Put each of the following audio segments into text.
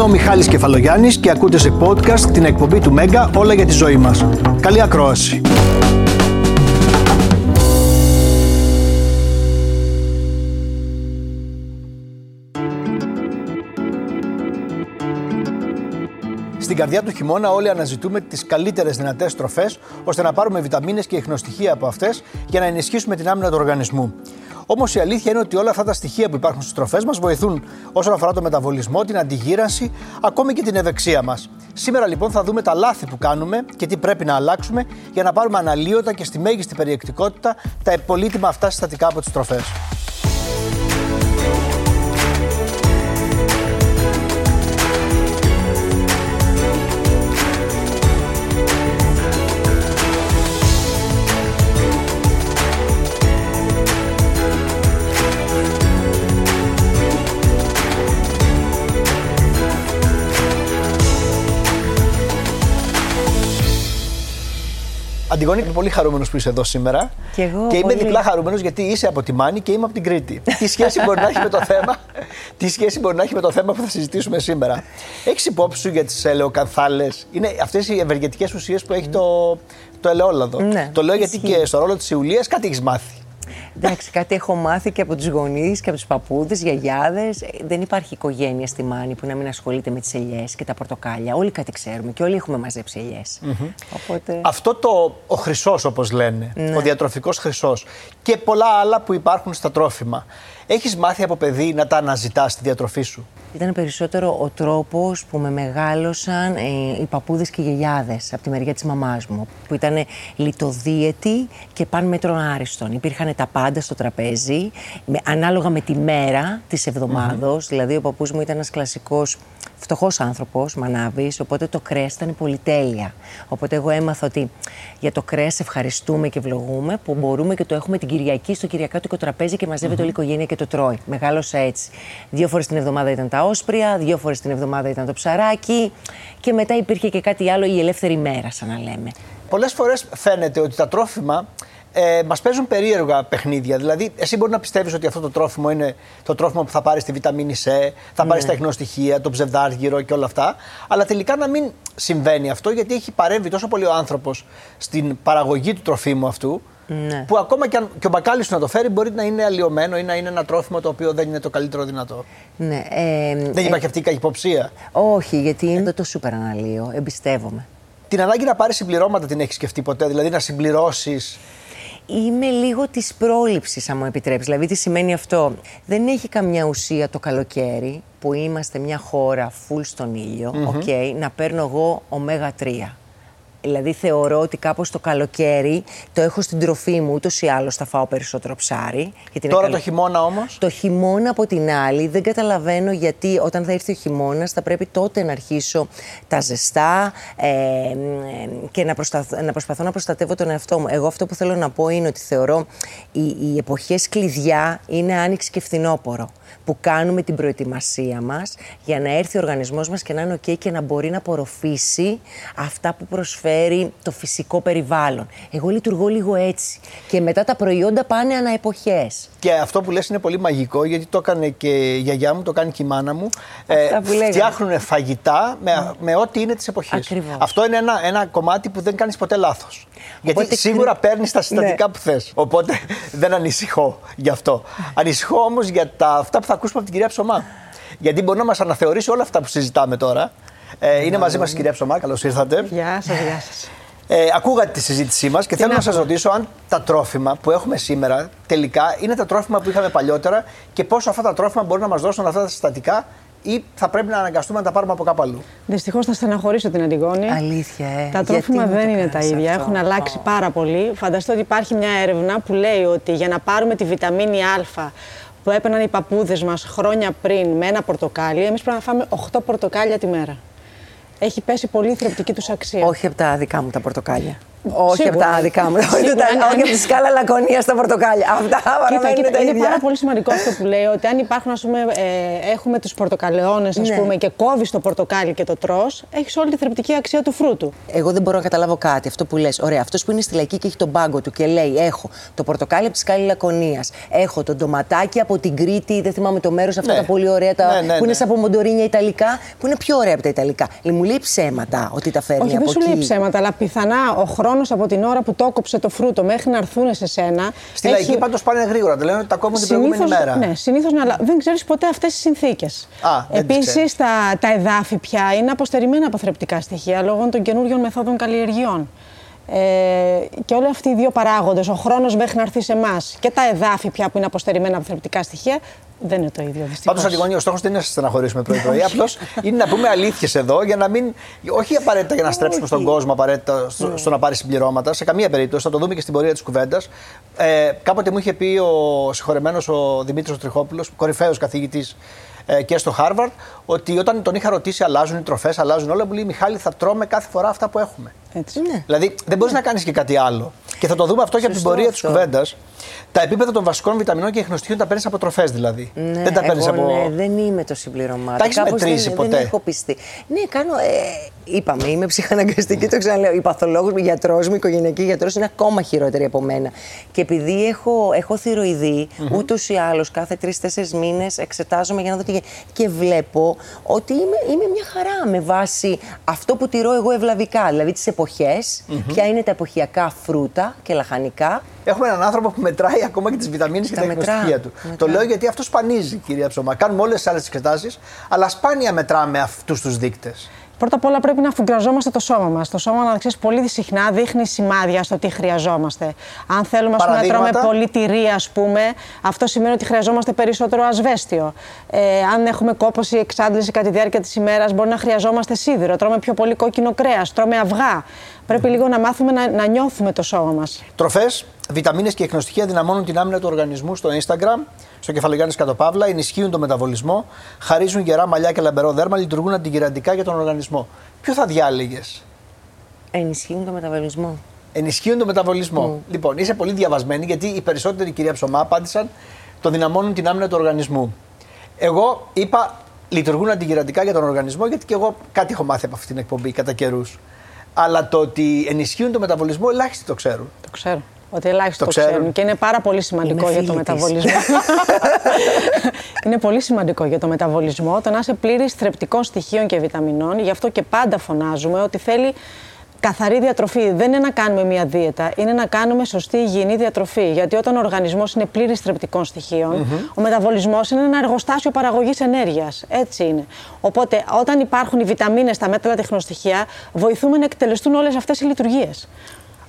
Είμαι ο Μιχάλης Κεφαλογιάννης και ακούτε σε podcast την εκπομπή του Mega όλα για τη ζωή μας. Καλή ακρόαση. Στην καρδιά του χειμώνα όλοι αναζητούμε τις καλύτερες δυνατές τροφές ώστε να πάρουμε βιταμίνες και ιχνοστοιχεία από αυτές για να ενισχύσουμε την άμυνα του οργανισμού. Όμως η αλήθεια είναι ότι όλα αυτά τα στοιχεία που υπάρχουν στις τροφές μας βοηθούν όσον αφορά το μεταβολισμό, την αντιγύρανση, ακόμη και την ευεξία μας. Σήμερα λοιπόν θα δούμε τα λάθη που κάνουμε και τι πρέπει να αλλάξουμε για να πάρουμε αναλύωτα και στη μέγιστη περιεκτικότητα τα πολύτιμα αυτά συστατικά από τις τροφές. Αντιγόνη, είμαι πολύ χαρούμενος που είσαι εδώ σήμερα. Και εγώ. Και είμαι πολύ διπλά χαρούμενος γιατί είσαι από τη Μάνη και είμαι από την Κρήτη. Τι σχέση μπορεί να έχει με το θέμα, που θα συζητήσουμε σήμερα. Έχεις υπόψη σου για τις ελαιοκανθάλες? Είναι αυτές οι ευεργετικές ουσίες που έχει το ελαιόλαδο. Ναι, το λέω γιατί και στο ρόλο της Ιουλίας κάτι έχεις μάθει. Εντάξει, κάτι έχω μάθει και από τους γονείς και από τους παππούδες, γιαγιάδες. Δεν υπάρχει οικογένεια στη Μάνη που να μην ασχολείται με τις ελιές και τα πορτοκάλια. Όλοι κάτι ξέρουμε και όλοι έχουμε μαζέψει ελιές. Οπότε... Αυτό ο χρυσός, όπως λένε, ναι, ο διατροφικός χρυσός και πολλά άλλα που υπάρχουν στα τρόφιμα. Έχεις μάθει από παιδί να τα αναζητάς στη διατροφή σου? Ήταν περισσότερο ο τρόπος που με μεγάλωσαν οι παππούδες και οι γιαγιάδες από τη μεριά της μαμάς μου, που ήταν λιτοδίαιτοι και παν μέτρων άριστον. Υπήρχαν τα πάντα στο τραπέζι, ανάλογα με τη μέρα της εβδομάδος. Δηλαδή, ο παππούς μου ήταν ένας κλασικός φτωχός άνθρωπος, μανάβης, οπότε το κρέας ήταν πολυτέλεια. Οπότε εγώ έμαθα ότι για το κρέας ευχαριστούμε και ευλογούμε που μπορούμε και το έχουμε την Κυριακή στο κυριακάτικο τραπέζι και μαζεύεται όλη η οικογένεια και το τρώει. Μεγάλωσα έτσι. 2 φορές την εβδομάδα ήταν τα όσπρια, 2 φορές την εβδομάδα ήταν το ψαράκι και μετά υπήρχε και κάτι άλλο, η ελεύθερη μέρα, σαν να λέμε. Πολλές φορές φαίνεται ότι τα τρόφιμα μας παίζουν περίεργα παιχνίδια. Δηλαδή, εσύ μπορεί να πιστεύεις ότι αυτό το τρόφιμο είναι το τρόφιμο που θα πάρεις τη βιταμίνη C, θα πάρεις τα ιχνοστοιχεία, το ψευδάργυρο και όλα αυτά. Αλλά τελικά να μην συμβαίνει αυτό, γιατί έχει παρέμβει τόσο πολύ ο άνθρωπος στην παραγωγή του τροφίμου αυτού. Ναι. Που ακόμα και, και ο μπακάλις του να το φέρει μπορεί να είναι αλλοιωμένο ή να είναι ένα τρόφιμο το οποίο δεν είναι το καλύτερο δυνατό. Ναι, δεν υπάρχει αυτή η καχυποψία? Όχι, γιατί είναι το σούπερ αναλύω, εμπιστεύομαι. Την ανάγκη να πάρεις συμπληρώματα την έχεις σκεφτεί ποτέ? Δηλαδή να συμπληρώσεις? Είμαι λίγο της πρόληψης, αν μου επιτρέψεις. Δηλαδή, τι σημαίνει αυτό? Δεν έχει καμιά ουσία το καλοκαίρι που είμαστε μια χώρα full στον ήλιο, να παίρνω εγώ Omega 3. Δηλαδή, θεωρώ ότι κάπως το καλοκαίρι το έχω στην τροφή μου. Ούτως ή άλλως θα φάω περισσότερο ψάρι. Τώρα το χειμώνα όμως. Το χειμώνα, από την άλλη, δεν καταλαβαίνω γιατί όταν θα έρθει ο χειμώνας θα πρέπει τότε να αρχίσω τα ζεστά και να προσπαθώ να προστατεύω τον εαυτό μου. Εγώ αυτό που θέλω να πω είναι ότι θεωρώ οι εποχές κλειδιά είναι άνοιξη και φθινόπωρο, που κάνουμε την προετοιμασία μας για να έρθει ο οργανισμός μας και να είναι ok και να μπορεί να απορροφήσει αυτά που προσφέρει το φυσικό περιβάλλον. Εγώ λειτουργώ λίγο έτσι και μετά τα προϊόντα πάνε ανά εποχές. Και αυτό που λες είναι πολύ μαγικό, γιατί το έκανε και η γιαγιά μου, το κάνει και η μάνα μου. Φτιάχνουν φαγητά με ό,τι είναι της εποχής. Ακριβώς. Αυτό είναι ένα κομμάτι που δεν κάνεις ποτέ λάθος. Οπότε, γιατί σίγουρα παίρνεις τα συστατικά που θες. Οπότε δεν ανησυχώ γι' αυτό. Ανησυχώ όμως για αυτά που θα ακούσουμε από την κυρία Ψωμά. Γιατί μπορεί να μας αναθεωρήσει όλα αυτά που συζητάμε τώρα. Είναι μαζί μας η κυρία Ψωμά, καλώς ήρθατε. Γεια σας, γεια σας. Ακούγατε τη συζήτησή μας και θέλω να σας ρωτήσω αν τα τρόφιμα που έχουμε σήμερα τελικά είναι τα τρόφιμα που είχαμε παλιότερα και πόσο αυτά τα τρόφιμα μπορούν να μας δώσουν αυτά τα συστατικά ή θα πρέπει να αναγκαστούμε να τα πάρουμε από κάπου αλλού. Δυστυχώς θα στεναχωρήσω την Αντιγόνη. Αλήθεια, τα τρόφιμα δεν είναι τα ίδια, έχουν αλλάξει πάρα πολύ. Φανταστώ ότι υπάρχει μια έρευνα που λέει ότι για να πάρουμε τη βιταμίνη Α που έπαιρναν οι παππούδες μας χρόνια πριν με ένα πορτοκάλι, εμείς πρέπει να φάμε 8 πορτοκάλια τη μέρα. Έχει πέσει πολύ η θρεπτική τους αξία. Όχι από τα δικά μου τα πορτοκάλια. Όχι από τα δικά μου. Όχι από τη Σκάλα Λακωνίας στα πορτοκάλια. Αυτά παραμένουν τα ίδια. Είναι πάρα πολύ σημαντικό αυτό που λέει, ότι αν υπάρχουν, ας πούμε, έχουμε τους πορτοκαλαιώνες, ας πούμε, και κόβεις το πορτοκάλι και το τρως, έχεις όλη τη θρεπτική αξία του φρούτου. Εγώ δεν μπορώ να καταλάβω κάτι. Αυτό που λες, ωραία, αυτός που είναι στη λαϊκή και έχει τον πάγκο του και λέει: έχω το πορτοκάλι από τη Σκάλα Λακωνίας, έχω το ντοματάκι από την Κρήτη, δεν θυμάμαι το μέρος, αυτά τα πολύ ωραία που είναι σαν πομοντορίνια ιταλικά, που είναι πιο ωραία από τα ιταλικά. Μου λέει ψέματα ότι τα φέρνει από εκεί. Όχι, δεν σου λέει ψέματα, αλλά πιθανά ο χρόνος από την ώρα που το έκοψε το φρούτο μέχρι να έρθουν σε σένα. Στη λαϊκή πάντως πάνε γρήγορα, το λένε ότι τα κόβουν την προηγούμενη μέρα. Ναι, συνήθως να, δεν ξέρεις ποτέ αυτές τις συνθήκες. Επίσης, τα εδάφη πια είναι αποστερημένα από θρεπτικά στοιχεία λόγω των καινούριων μεθόδων καλλιεργειών. Και όλοι αυτοί οι δύο παράγοντες, ο χρόνος μέχρι να έρθει σε εμάς και τα εδάφη πια που είναι αποστερημένα από θρεπτικά στοιχεία, δεν είναι το ίδιο. Πάντως, Αντιγόνη, ο στόχος δεν είναι να σας στεναχωρήσουμε πρωί-πρωί. Απλώς είναι να πούμε αλήθειες εδώ για να μην. Όχι απαραίτητα για να στρέψουμε στον κόσμο, απαραίτητα στο να πάρει συμπληρώματα. Σε καμία περίπτωση, θα το δούμε και στην πορεία της κουβέντας. Κάποτε μου είχε πει ο συγχωρεμένος ο Δημήτρης Τριχόπουλος, κορυφαίος καθηγητής και στο Χάρβαρντ, ότι όταν τον είχα ρωτήσει, αλλάζουν οι τροφές, αλλάζουν όλα, μου λέει: Μιχάλη, θα τρώμε κάθε φορά αυτά που έχουμε. Έτσι. Ναι. Δηλαδή, δεν μπορείς να κάνεις και κάτι άλλο. Και θα το δούμε αυτό και από την πορεία της κουβέντας. Τα επίπεδα των βασικών βιταμινών και ιχνοστοιχείων τα παίρνεις από τροφές, δηλαδή. Ναι, δεν τα παίρνεις από. Ναι, δεν είμαι το συμπληρωμάτιο. Τα έχεις μετρήσει ποτέ? Δεν έχω πιστεί. Ναι, κάνω. Είπαμε, είμαι ψυχαναγκαστική, το ξαναλέω. Οι παθολόγοι μου, οι γιατρός μου, οι οικογενειακοί γιατρός είναι ακόμα χειρότεροι από μένα. Και επειδή έχω θηροειδή, ούτως ή άλλως κάθε 3-4 μήνες εξετάζομαι για να δω τι γίνεται. Και βλέπω ότι είμαι μια χαρά με βάση αυτό που τηρώ εγώ ευλαβικά. Δηλαδή τις εποχές, ποια είναι τα εποχιακά φρούτα και λαχανικά. Έχουμε έναν άνθρωπο που μετράει ακόμα και τις βιταμίνες και τα ιχνοστοιχεία του. Το λέω γιατί αυτό σπανίζει, κυρία Ψωμά. Κάνουμε όλες τις άλλες εξετάσεις, αλλά σπάνια μετράμε αυτούς τους δείκτες. Πρώτα απ' όλα πρέπει να αφουγκραζόμαστε το σώμα μας. Το σώμα, να ξέρεις, πολύ συχνά δείχνει σημάδια στο τι χρειαζόμαστε. Αν θέλουμε να τρώμε πολύ τυρί, ας πούμε, αυτό σημαίνει ότι χρειαζόμαστε περισσότερο ασβέστιο. Αν έχουμε κόπωση, εξάντληση κατά τη διάρκεια της ημέρας, μπορεί να χρειαζόμαστε σίδηρο. Τρώμε πιο πολύ κόκκινο κρέας, τρώμε αυγά. Πρέπει λίγο να μάθουμε να νιώθουμε το σώμα μας. Τροφές, βιταμίνες και ιχνοστοιχεία δυναμώνουν την άμυνα του οργανισμού στο Instagram, στο Κεφαλογιάννης Κατώ Παύλα, ενισχύουν τον μεταβολισμό, χαρίζουν γερά μαλλιά και λαμπερό δέρμα, λειτουργούν αντικυραντικά για τον οργανισμό. Ποιο θα διάλεγες? Ενισχύουν τον μεταβολισμό. Ενισχύουν τον μεταβολισμό. Λοιπόν, είσαι πολύ διαβασμένη, γιατί οι περισσότεροι, κυρία Ψωμά, απάντησαν το δυναμώνουν την άμυνα του οργανισμού. Εγώ είπα λειτουργούν αντικυραντικά για τον οργανισμό, γιατί και εγώ κάτι έχω μάθει από αυτή την εκπομπή κατά καιρούς. Αλλά το ότι ενισχύουν τον μεταβολισμό, ελάχιστοι το ξέρουν. Το ξέρω. Ότι ελάχιστοι το ξέρουν. Και είναι πάρα πολύ σημαντικό για το μεταβολισμό. Είναι πολύ σημαντικό για το μεταβολισμό το να είσαι πλήρης θρεπτικών στοιχείων και βιταμινών. Γι' αυτό και πάντα φωνάζουμε ότι θέλει καθαρή διατροφή. Δεν είναι να κάνουμε μία δίαιτα, είναι να κάνουμε σωστή υγιεινή διατροφή. Γιατί όταν ο οργανισμός είναι πλήρης θρεπτικών στοιχείων, ο μεταβολισμός είναι ένα εργοστάσιο παραγωγής ενέργειας. Έτσι είναι. Οπότε, όταν υπάρχουν οι βιταμίνες, τα μέταλλα, τα ιχνοστοιχεία, βοηθούμε να εκτελεστούν όλες αυτές οι λειτουργίες.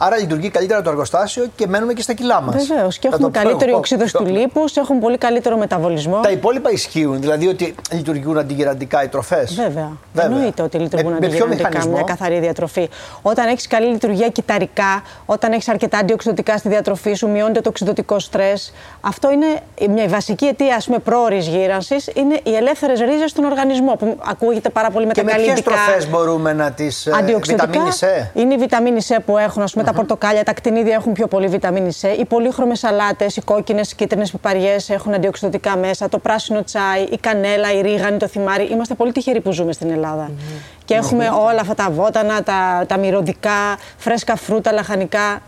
Άρα λειτουργεί καλύτερα το εργοστάσιο και μένουμε και στα κιλά μας. Βεβαίως. Και έχουμε καλύτερη οξύδωση του λίπους, έχουμε πολύ καλύτερο μεταβολισμό. Τα υπόλοιπα ισχύουν, δηλαδή ότι λειτουργούν αντιγυραντικά οι τροφές. Βέβαια. Εννοείται ότι λειτουργούν αντιγυραντικά μια καθαρή διατροφή. Όταν έχεις καλή λειτουργία κυταρικά, όταν έχεις αρκετά αντιοξυδοτικά στη διατροφή σου, μειώνεται το οξυδοτικό στρες. Αυτό είναι μια βασική αιτία, ας πούμε, πρόορης γύρανσης. Είναι οι ελεύθερες ρίζες στον οργανισμό, που ακούγεται πάρα πολύ μετακαλλιντικά. Και με ποιες τροφές μπορούμε να τις βιταμίνησε? Είναι η βιταμίνη C που έχουν, ας πούμε. Τα πορτοκάλια, τα ακτινίδια έχουν πιο πολύ βιταμίνη C. Οι πολύχρωμες σαλάτες, οι κόκκινες, οι κίτρινες πιπαριές έχουν αντιοξυδοτικά μέσα. Το πράσινο τσάι, η κανέλα, η ρίγανη, το θυμάρι. Είμαστε πολύ τυχεροί που ζούμε στην Ελλάδα. Και έχουμε όλα αυτά τα βότανα, τα μυρωδικά, φρέσκα φρούτα, λαχανικά.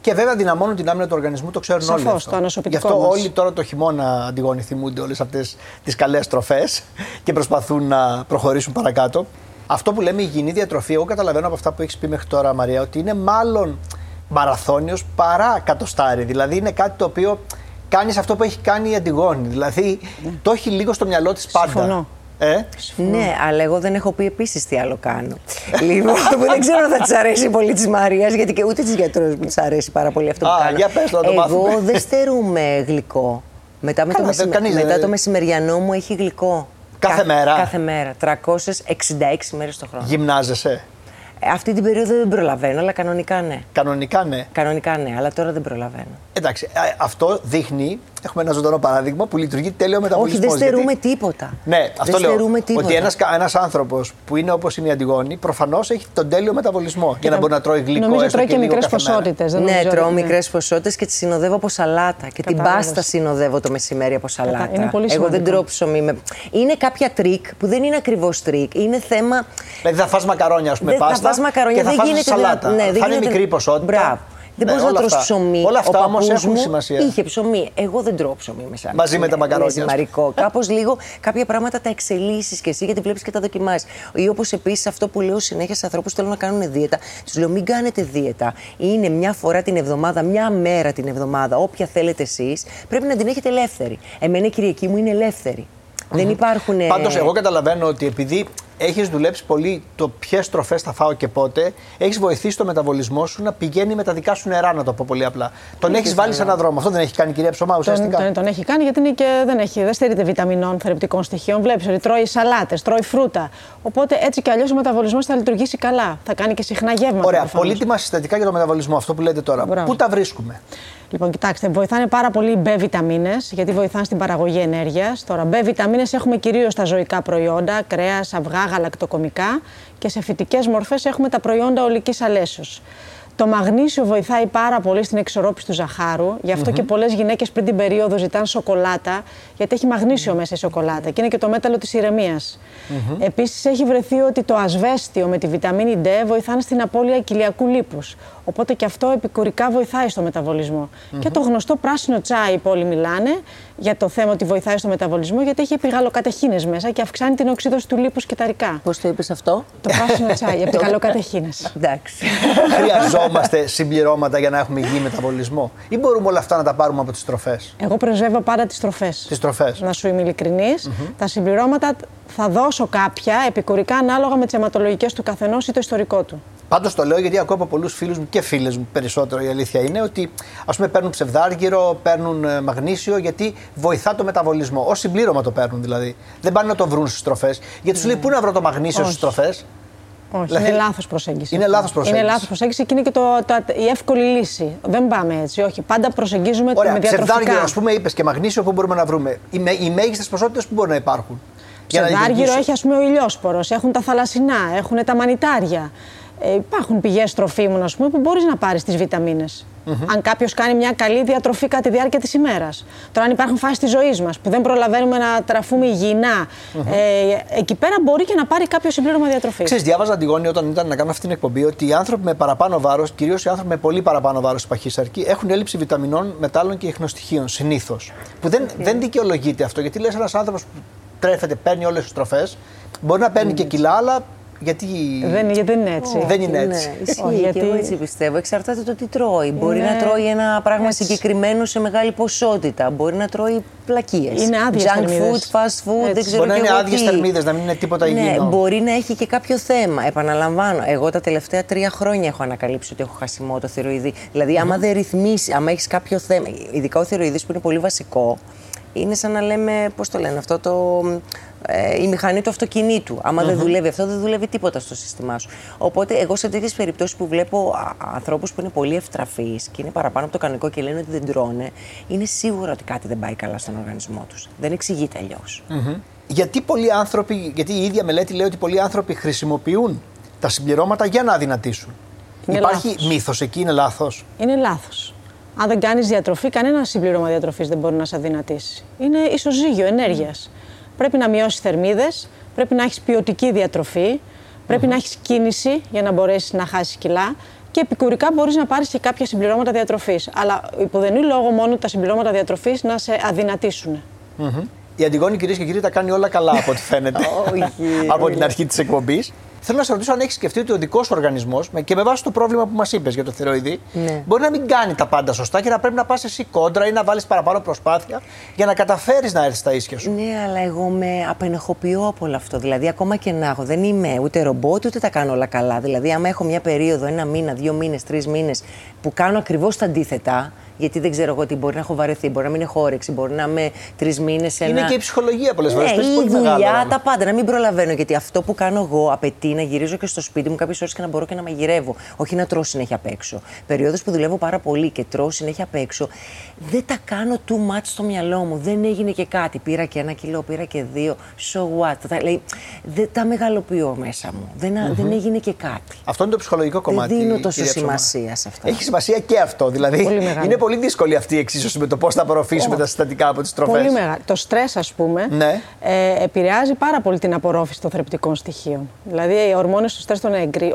Και βέβαια δυναμώνουν την άμυνα του οργανισμού, το ξέρουν όλοι. Σαφώς, το ανοσοποιητικό. Γι' αυτό μας. Όλοι τώρα το χειμώνα, Αντιγόνη, θυμούνται όλες αυτές τις καλές τροφές και προσπαθούν να προχωρήσουν παρακάτω. Αυτό που λέμε υγιεινή διατροφή, εγώ καταλαβαίνω από αυτά που έχεις πει μέχρι τώρα, Μαρία, ότι είναι μάλλον μαραθώνιος παρά κατοστάρι. Δηλαδή είναι κάτι το οποίο κάνεις αυτό που έχει κάνει η Αντιγόνη. Δηλαδή το έχει λίγο στο μυαλό της πάντα. Συμφωνώ. Ναι, αλλά εγώ δεν έχω πει επίσης τι άλλο κάνω. Λοιπόν, δεν ξέρω αν θα της αρέσει πολύ της Μαρίας, γιατί και ούτε της γιατρός μου της αρέσει πάρα πολύ αυτό που κάνω. Για πες, να το μάθουμε. Εγώ δεν στερούμε γλυκό. Μετά το μεσημεριανό μου έχει γλυκό. Κάθε μέρα. 366 μέρες το χρόνο. Γυμνάζεσαι? Αυτή την περίοδο δεν προλαβαίνω, αλλά κανονικά ναι. Κανονικά ναι. Κανονικά ναι, αλλά τώρα δεν προλαβαίνω. Εντάξει, αυτό δείχνει. Έχουμε ένα ζωντανό παράδειγμα που λειτουργεί τέλειο μεταμορφωτικό. Όχι, δεν στερούμε γιατί... τίποτα. Ναι, αυτό δεν λέω. Τίποτα. Ότι ένας άνθρωπος που είναι όπως είναι η Αντιγόνη, προφανώς έχει τον τέλειο μεταβολισμό. Για να μπορεί να τρώει γλυκό. Νομίζω τρώει και μικρές ποσότητες. Ναι, τρώω μικρές ποσότητες και τις συνοδεύω από σαλάτα. Και την πάστα συνοδεύω το μεσημέρι από σαλάτα. Εγώ δεν τρώω ψωμί. Είναι κάποια τρίκ που δεν είναι ακριβώς τρίκ. Είναι θέμα. Δηλαδή θα φας μακαρόνια, ας πούμε, πάστα. Και θα φας σαλάτα. Θα είναι μικρή ποσότητα. Δεν μπορείς να τρως ψωμί. Όλα αυτά όμως έχουν σημασία. Είχε ψωμί. Εγώ δεν τρώω ψωμί μέσα. Μαζί με τα μακαρόνια. Μαρικό. Κάπως λίγο κάποια πράγματα τα εξελίσσεις κι εσύ, γιατί βλέπεις και τα δοκιμάζεις. Ή όπως επίσης αυτό που λέω συνέχεια σε ανθρώπους που θέλουν να κάνουν δίαιτα. Τους λέω: μην κάνετε δίαιτα. Είναι μια φορά την εβδομάδα, μια μέρα την εβδομάδα, όποια θέλετε εσείς. Πρέπει να την έχετε ελεύθερη. Εμένα η Κυριακή μου είναι ελεύθερη. Δεν υπάρχουν. Πάντως, εγώ καταλαβαίνω ότι επειδή έχεις δουλέψει πολύ το ποιες τροφές θα φάω και πότε, έχεις βοηθήσει το μεταβολισμό σου να πηγαίνει με τα δικά σου νερά, να το πω πολύ απλά. Τον έχεις βάλει σε έναν δρόμο. Αυτό δεν έχει κάνει η κυρία Ψωμά, ουσιαστικά. Τον έχει κάνει, γιατί είναι και δεν στερείται βιταμινών, θρεπτικών στοιχείων. Βλέπεις ότι τρώει σαλάτες, τρώει φρούτα. Οπότε έτσι κι αλλιώς ο μεταβολισμός θα λειτουργήσει καλά. Θα κάνει και συχνά γεύματα. Ωραία, πολύτιμα συστατικά για το μεταβολισμό, αυτό που λέτε τώρα. Μπράβο. Πού τα βρίσκουμε? Λοιπόν, κοιτάξτε, βοηθάνε πάρα πολύ οι B βιταμίνες, γιατί βοηθάνε στην παραγωγή ενέργειας. Τώρα, B βιταμίνες έχουμε κυρίως στα ζωικά προϊόντα, κρέας, αυγά, γαλακτοκομικά, και σε φυτικές μορφές έχουμε τα προϊόντα ολικής αλέσεως. Το μαγνήσιο βοηθάει πάρα πολύ στην εξορρόπηση του ζαχάρου, γι' αυτό και πολλές γυναίκες πριν την περίοδο ζητάνε σοκολάτα, γιατί έχει μαγνήσιο μέσα η σοκολάτα και είναι και το μέταλλο της ηρεμίας. Επίσης, έχει βρεθεί ότι το ασβέστιο με τη βιταμίνη D βοηθάνε στην απώλεια κοιλιακού λίπους. Οπότε και αυτό επικουρικά βοηθάει στο μεταβολισμό. Και το γνωστό πράσινο τσάι που όλοι μιλάνε για το θέμα ότι βοηθάει στο μεταβολισμό, γιατί έχει επιγαλοκατεχίνες μέσα και αυξάνει την οξύδωση του λίπους και τα ρικά. Πώς το είπες αυτό? Το πράσινο τσάι, επιγαλοκατεχίνες. Εντάξει. Χρειαζόμαστε συμπληρώματα για να έχουμε υγιή μεταβολισμό, ή μπορούμε όλα αυτά να τα πάρουμε από τις τροφές? Εγώ πρεσβεύω πάντα τις τροφές. Τις τροφές. Να σου είμαι ειλικρινής. Τα συμπληρώματα θα δώσω κάποια επικουρικά ανάλογα με τις αιματολογικές του καθενός ή το ιστορικό του. Πάντως το λέω γιατί ακούω από πολλούς φίλους μου και φίλες μου περισσότερο, η αλήθεια είναι, ότι ας πούμε παίρνουν ψευδάργυρο, παίρνουν μαγνήσιο, γιατί βοηθά το μεταβολισμό. Ως συμπλήρωμα το παίρνουν δηλαδή. Δεν πάνε να το βρουν στις τροφές. Γιατί σου λέει: πού να βρω το μαγνήσιο στις τροφές? Όχι, δηλαδή, είναι λάθος προσέγγιση. Είναι λάθος προσέγγιση. Είναι λάθος προσέγγιση και είναι και η εύκολη λύση. Δεν πάμε έτσι, όχι. Πάντα προσεγγίζουμε με διατροφικά. Ψευδάργυρο, ας πούμε, είπες, και μαγνήσιο, που μπορούμε να βρούμε? Οι μέγιστες ποσότητες που μπορεί να υπάρχουν? Ψευδάργυρο έχει, ας πούμε, ο ηλιόσπορος, έχουν τα θαλασσινά, έχουν τα μανιτάρια. Υπάρχουν πηγές τροφίμων, ας πούμε, που μπορείς να πάρεις τις βιταμίνες. Αν κάποιος κάνει μια καλή διατροφή κατά τη διάρκεια της ημέρας. Τώρα, αν υπάρχουν φάσεις της ζωής μας που δεν προλαβαίνουμε να τραφούμε υγιεινά, εκεί πέρα μπορεί και να πάρει κάποιο συμπλήρωμα διατροφής. Ξέρεις, διάβαζα, Αντιγόνη, όταν ήταν να κάνω αυτή την εκπομπή, ότι οι άνθρωποι με παραπάνω βάρος, κυρίως οι άνθρωποι με πολύ παραπάνω βάρος στην παχύσαρκη, έχουν έλλειψη βιταμινών, μετάλλων και ιχνοστοιχείων συνήθως. Που δεν δικαιολογείται αυτό, γιατί λες, ένας άνθρωπος που τρέφεται, παίρνει όλες τις τροφές, μπορεί να παίρνει και κιλά, αλλά. Δεν είναι έτσι. Δεν είναι έτσι. Ναι, γιατί... Εγώ έτσι πιστεύω. Εξαρτάται το τι τρώει. Μπορεί να τρώει ένα πράγμα συγκεκριμένο σε μεγάλη ποσότητα. Μπορεί να τρώει πλακίες. Είναι άδειες θερμίδες. Junk food, fast food, δεν ξέρω. Μπορεί να είναι άδειες θερμίδες, να μην είναι τίποτα υγιεινό. Ναι, μπορεί να έχει και κάποιο θέμα. Επαναλαμβάνω, εγώ τα τελευταία 3 χρόνια έχω ανακαλύψει ότι έχω χασιμό το θηροειδή. Δηλαδή, άμα δεν ρυθμίσει, άμα έχει κάποιο θέμα, ειδικά ο θηροειδής που είναι πολύ βασικό, είναι σαν να λέμε, πώς το λένε αυτό, η μηχανή του αυτοκινήτου. Άμα δεν δουλεύει αυτό, δεν δουλεύει τίποτα στο σύστημά σου. Οπότε, εγώ σε τέτοιες περιπτώσεις που βλέπω ανθρώπους που είναι πολύ ευτραφείς και είναι παραπάνω από το κανονικό και λένε ότι δεν τρώνε, είναι σίγουρο ότι κάτι δεν πάει καλά στον οργανισμό τους. Δεν εξηγείται αλλιώς. Γιατί πολλοί άνθρωποι, γιατί η ίδια μελέτη λέει ότι πολλοί άνθρωποι χρησιμοποιούν τα συμπληρώματα για να αδυνατήσουν. Υπάρχει μύθος εκεί, είναι λάθος? Είναι λάθος. Αν δεν κάνεις διατροφή, κανένα συμπλήρωμα διατροφής δεν μπορεί να σε αδυνατήσει. Είναι ισοζύγιο ενέργειας. Πρέπει να μειώσεις θερμίδες, πρέπει να έχεις ποιοτική διατροφή, πρέπει να έχεις κίνηση για να μπορέσεις να χάσεις κιλά, και επικουρικά μπορείς να πάρεις και κάποια συμπληρώματα διατροφής. Αλλά υπό δεν είναι λόγο μόνο τα συμπληρώματα διατροφής να σε αδυνατήσουν. Η Αντιγόνη, κυρίες και κύριοι, τα κάνει όλα καλά από ό,τι φαίνεται από την αρχή της εκπομπής. Θέλω να σε ρωτήσω αν έχεις σκεφτεί ότι ο δικός σου οργανισμός, και με βάση το πρόβλημα που μας είπες για το θηροειδή, μπορεί να μην κάνει τα πάντα σωστά και να πρέπει να πας εσύ κόντρα ή να βάλεις παραπάνω προσπάθεια για να καταφέρεις να έρθεις στα ίσια σου. Ναι, αλλά εγώ με απενεχοποιώ από όλο αυτό. Δηλαδή, ακόμα και να έχω, δεν είμαι ούτε ρομπότ, ούτε τα κάνω όλα καλά. Δηλαδή, άμα έχω μια περίοδο, 1 μήνα, 2 μήνες, 3 μήνες, που κάνω ακριβώς τα αντίθετα. γιατί δεν ξέρω εγώ τι μπορεί να έχω βαρεθεί, μπορεί να μην έχω όρεξη, μπορεί να είμαι 3 μήνες. Είναι και η ψυχολογία πολλές φορές. Ναι, η δουλειά, τα πάντα. Να μην προλαβαίνω, γιατί αυτό που κάνω εγώ απαιτεί να γυρίζω και στο σπίτι μου κάποιες ώρες και να μπορώ και να μαγειρεύω. Όχι να τρώω συνέχεια απ' έξω. Περιόδους που δουλεύω πάρα πολύ και τρώω συνέχεια απ' έξω, δεν τα κάνω too much στο μυαλό μου. Δεν έγινε και κάτι. Πήρα και 1 κιλό, πήρα και 2. So what. Δεν τα μεγαλοποιώ μέσα μου. Δεν έγινε και κάτι. Αυτό είναι το ψυχολογικό κομμάτι. Δεν δίνω τόσο σημασία σε αυτά. Έχει σημασία και αυτό. Δηλαδή είναι πολύ δύσκολη αυτή η εξίσωση με το πώς θα απορροφήσουμε τα συστατικά από τις τροφές. Πολύ μεγάλο. Το στρες, ας πούμε, ναι, επηρεάζει πάρα πολύ την απορρόφηση των θρεπτικών στοιχείων. Δηλαδή, οι ορμόνες του στρες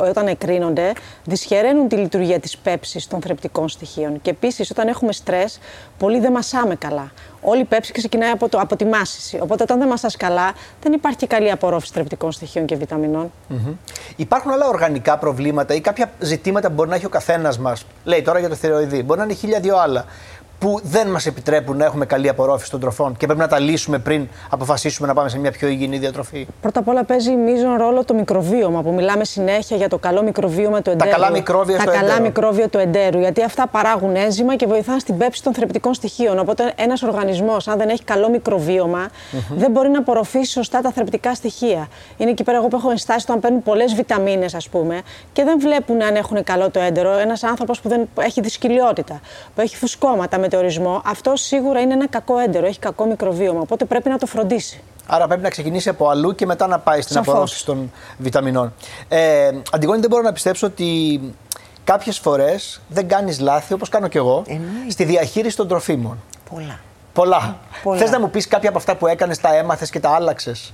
όταν εκρίνονται, δυσχεραίνουν τη λειτουργία της πέψης των θρεπτικών στοιχείων. Και επίσης, όταν έχουμε στρες, πολλοί δεν μασάμε καλά. Όλη η πέψη ξεκινάει από τη μάσηση. Οπότε, όταν δεν μασάς καλά, δεν υπάρχει και καλή απορρόφηση θρεπτικών στοιχείων και βιταμινών. Mm-hmm. Υπάρχουν άλλα οργανικά προβλήματα ή κάποια ζητήματα που μπορεί να έχει ο καθένας μας. Λέει τώρα για το θηροειδή, μπορεί να είναι 1002 άλλα, που δεν μας επιτρέπουν να έχουμε καλή απορρόφηση των τροφών και πρέπει να τα λύσουμε πριν αποφασίσουμε να πάμε σε μια πιο υγιεινή διατροφή. Πρώτα απ' όλα παίζει μείζον ρόλο το μικροβίωμα, που μιλάμε συνέχεια για το καλό μικροβίωμα του εντέρου. Τα καλά μικρόβια του εντέρου. Γιατί αυτά παράγουν ένζημα και βοηθάνε στην πέψη των θρεπτικών στοιχείων. Οπότε ένας οργανισμός, αν δεν έχει καλό μικροβίωμα, δεν μπορεί να απορροφήσει σωστά τα θρεπτικά στοιχεία. Είναι εκεί πέρα εγώ που έχω ενστάσει το αν παίρνουν πολλές βιταμίνες, ας πούμε, και δεν βλέπουν αν έχουν καλό το έντερο. Ένας άνθρωπος που δεν έχει δυσκολιότητα, που έχει φουσκώματα, αυτό σίγουρα είναι ένα κακό έντερο, έχει κακό μικροβίωμα, οπότε πρέπει να το φροντίσει. Άρα πρέπει να ξεκινήσει από αλλού και μετά να πάει στην απορρόφηση των βιταμινών. Αντιγόνη, δεν μπορώ να πιστέψω ότι κάποιες φορές δεν κάνεις λάθη, όπως κάνω κι εγώ, στη διαχείριση των τροφίμων. Πολλά. Θες να μου πεις κάποια από αυτά που έκανες, τα έμαθες και τα άλλαξες?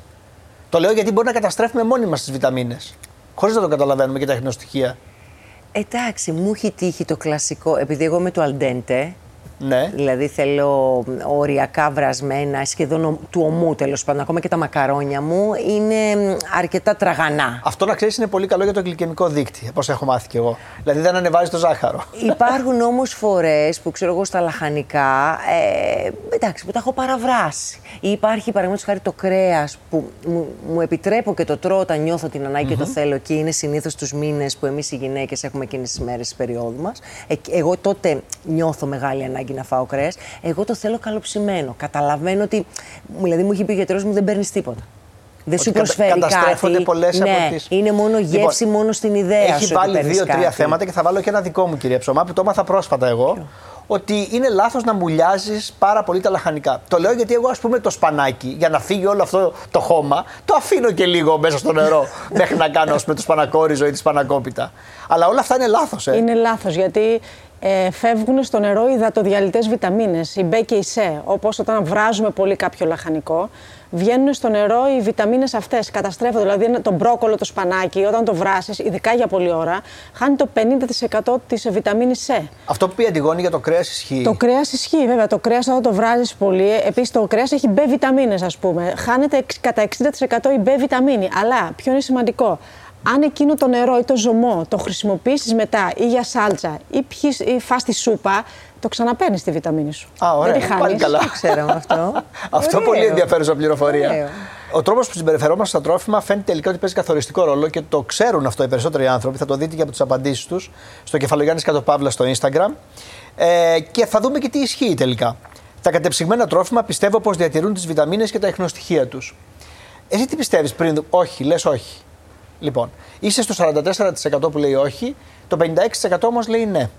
Το λέω γιατί μπορεί να καταστρέφουμε μόνοι μας τις βιταμίνες, χωρίς να το καταλαβαίνουμε και τα εχνοστοιχεία. Εντάξει, μου έχει τύχει το κλασικό, επειδή εγώ είμαι του αλντέντε. Ναι. Δηλαδή θέλω οριακά βρασμένα, σχεδόν του ομού τέλος πάντων. Ακόμα και τα μακαρόνια μου είναι αρκετά τραγανά. Αυτό να ξέρεις είναι πολύ καλό για το γλυκαιμικό δείκτη, όπως έχω μάθει κι εγώ. Δηλαδή δεν ανεβάζει το ζάχαρο. Υπάρχουν όμως φορές που ξέρω εγώ στα λαχανικά, εντάξει, που τα έχω παραβράσει. Ή υπάρχει παραδείγματος χάρη το κρέας που μου επιτρέπω και το τρώω όταν νιώθω την ανάγκη και το θέλω, και είναι συνήθως τους μήνες που εμείς οι γυναίκες έχουμε εκείνες τις μέρες της περιόδου μας. Εγώ τότε νιώθω μεγάλη ανάγκη να φάω κρέας, εγώ το θέλω καλοψημένο. Καταλαβαίνω ότι. Δηλαδή, μου είχε πει ο γιατρός μου: δεν παίρνεις τίποτα. Δεν σου προσφέρει κάτι. Ναι, είναι μόνο γεύση, λοιπόν, μόνο στην ιδέα. Έχει βάλει 2-3 θέματα και θα βάλω και ένα δικό μου, κυρία Ψωμά, που το έμαθα πρόσφατα εγώ. Ότι είναι λάθος να μουλιάζεις πάρα πολύ τα λαχανικά. Το λέω γιατί εγώ, ας πούμε, το σπανάκι, για να φύγει όλο αυτό το χώμα, το αφήνω και λίγο μέσα στο νερό μέχρι να κάνω, ας πούμε, το σπανακόριζο ή τη σπανακόπιτα. Αλλά όλα αυτά είναι λάθος. Είναι λάθος γιατί. Φεύγουν στο νερό υδατοδιαλυτές βιταμίνες, η B και η C. Όπως όταν βράζουμε πολύ κάποιο λαχανικό, βγαίνουν στο νερό οι βιταμίνες αυτές. Καταστρέφονται. Δηλαδή, το μπρόκολο, το σπανάκι, όταν το βράσεις, ειδικά για πολλή ώρα, χάνει το 50% της βιταμίνης C. Αυτό που πει η Αντιγόνη για το κρέας ισχύει. Το κρέας ισχύει, βέβαια. Το κρέας όταν το βράζεις πολύ, επίσης το κρέας έχει B βιταμίνες, ας πούμε. Χάνεται κατά 60% η B βιταμίνη. Αλλά ποιο είναι σημαντικό? Αν εκείνο το νερό ή το ζωμό το χρησιμοποιήσεις μετά ή για σάλτσα ή φας τη σούπα, το ξαναπαίρνεις τη βιταμίνη σου. Α, ωραία. Δεν τη χάνεις. Πάλι καλά. Δεν ξέρω αυτό. Αυτό πολύ ενδιαφέρουσα πληροφορία. Ωραίο. Ο τρόπος που συμπεριφερόμαστε στα τρόφιμα φαίνεται τελικά ότι παίζει καθοριστικό ρόλο και το ξέρουν αυτό οι περισσότεροι άνθρωποι. Θα το δείτε και από τις απαντήσεις τους στο Κεφαλογιάννης Κατώ Παύλα στο Instagram. Και θα δούμε και τι ισχύει τελικά. Τα κατεψυγμένα τρόφιμα πιστεύω πως διατηρούν τις βιταμίνες και τα ιχνοστοιχεία τους. Εσύ τι πιστεύεις πριν? Όχι, λες όχι. Λοιπόν, είσαι στο 44% που λέει όχι, το 56% όμως λέει ναι.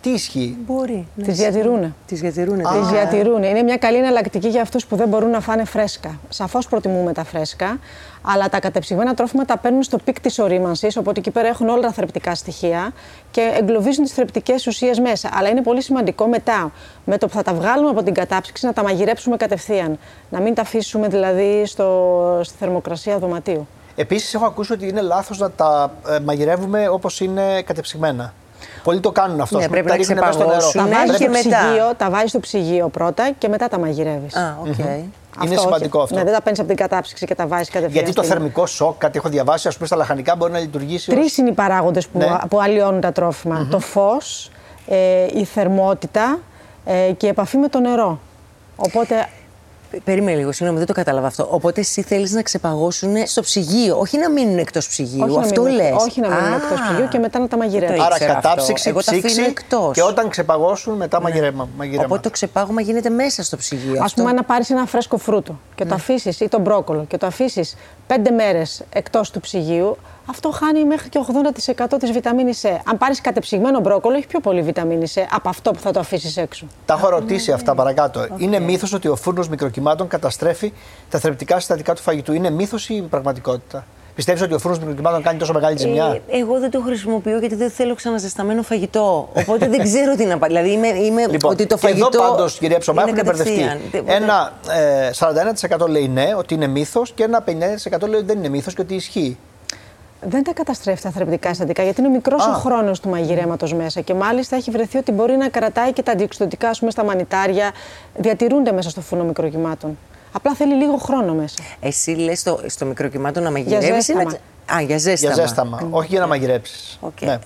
Τι ισχύει? Μπορεί. Ναι. Τις διατηρούνε. Τις διατηρούνε. Είναι μια καλή εναλλακτική για αυτούς που δεν μπορούν να φάνε φρέσκα. Σαφώς προτιμούμε τα φρέσκα, αλλά τα κατεψυγμένα τρόφιμα τα παίρνουν στο πικ της ορίμανσης, οπότε εκεί πέρα έχουν όλα τα θρεπτικά στοιχεία και εγκλωβίζουν τις θρεπτικές ουσίες μέσα. Αλλά είναι πολύ σημαντικό μετά, με το που θα τα βγάλουμε από την κατάψυξη, να τα μαγειρέψουμε κατευθείαν. Να μην τα αφήσουμε δηλαδή στη θερμοκρασία δωματίου. Επίσης, έχω ακούσει ότι είναι λάθος να τα μαγειρεύουμε όπως είναι κατεψυγμένα. Πολλοί το κάνουν αυτό. Ναι, πρέπει να ξεπαγώσουν. Τα βάζεις στο ψυγείο πρώτα και μετά τα μαγειρεύεις. Είναι σημαντικό αυτό. Ναι, δεν τα παίρνεις από την κατάψυξη και τα βάζεις κατευθείαν. Γιατί το θερμικό σοκ, κάτι έχω διαβάσει, ας πούμε, στα λαχανικά μπορεί να λειτουργήσει. Τρεις είναι οι παράγοντες που αλλοιώνουν τα τρόφιμα. Το φως, η θερμότητα και η επαφή με το νερό. Οπότε. Περίμενε λίγο, συγγνώμη, δεν το κατάλαβα αυτό. Οπότε εσύ θέλεις να ξεπαγώσουν στο ψυγείο, όχι να μείνουν εκτός ψυγείου. Όχι αυτό μείνουν, λες. Όχι να μείνουν εκτός ψυγείου και μετά να τα μαγειρεύουν. Άρα κατάψυξη, ψήξη και όταν ξεπαγώσουν μετά μαγειρεύμα. Οπότε το ξεπάγωμα γίνεται μέσα στο ψυγείο. Ας πούμε, να πάρεις ένα φρέσκο φρούτο και το αφήσεις, ή τον μπρόκολο, και το αφήσεις 5 μέρες εκτός του ψυγείου, αυτό χάνει μέχρι και 80% της βιταμίνης Ε. Αν πάρεις κατεψυγμένο μπρόκολο, έχει πιο πολύ βιταμίνη Ε από αυτό που θα το αφήσεις έξω. Τα έχω ρωτήσει αυτά παρακάτω. Okay. Είναι μύθος ότι ο φούρνος μικροκυμάτων καταστρέφει τα θρεπτικά συστατικά του φαγητού. Είναι μύθος ή πραγματικότητα? Πιστεύεις ότι ο φούρνος μικροκυμάτων κάνει τόσο μεγάλη ζημιά? Εγώ δεν το χρησιμοποιώ γιατί δεν θέλω ξαναζεσταμένο φαγητό. Οπότε δεν ξέρω τι να πάρει. Δηλαδή είμαι λοιπόν, ότι το φαγητό. Και εδώ πάντως, κυρία Ψωμά, έχουν μπερδευτεί. Ένα 41% λέει ναι, ότι είναι μύθος, και ένα 59% λέει ότι δεν είναι μύθος και ότι ισχύει. Δεν τα καταστρέφει τα θρεπτικά συστατικά, γιατί είναι μικρός ο χρόνος του μαγειρέματος μέσα. Και μάλιστα έχει βρεθεί ότι μπορεί να κρατάει και τα αντιοξυδοτικά, ας πούμε, στα μανιτάρια. Διατηρούνται μέσα στο φούρνο μικροκυμάτων. Απλά θέλει λίγο χρόνο μέσα. Εσύ λες στο μικροκυμάτο να μαγειρεύεις? Για ζέσταμα. Για ζέσταμα, όχι για να μαγειρέψεις. Okay. Ναι.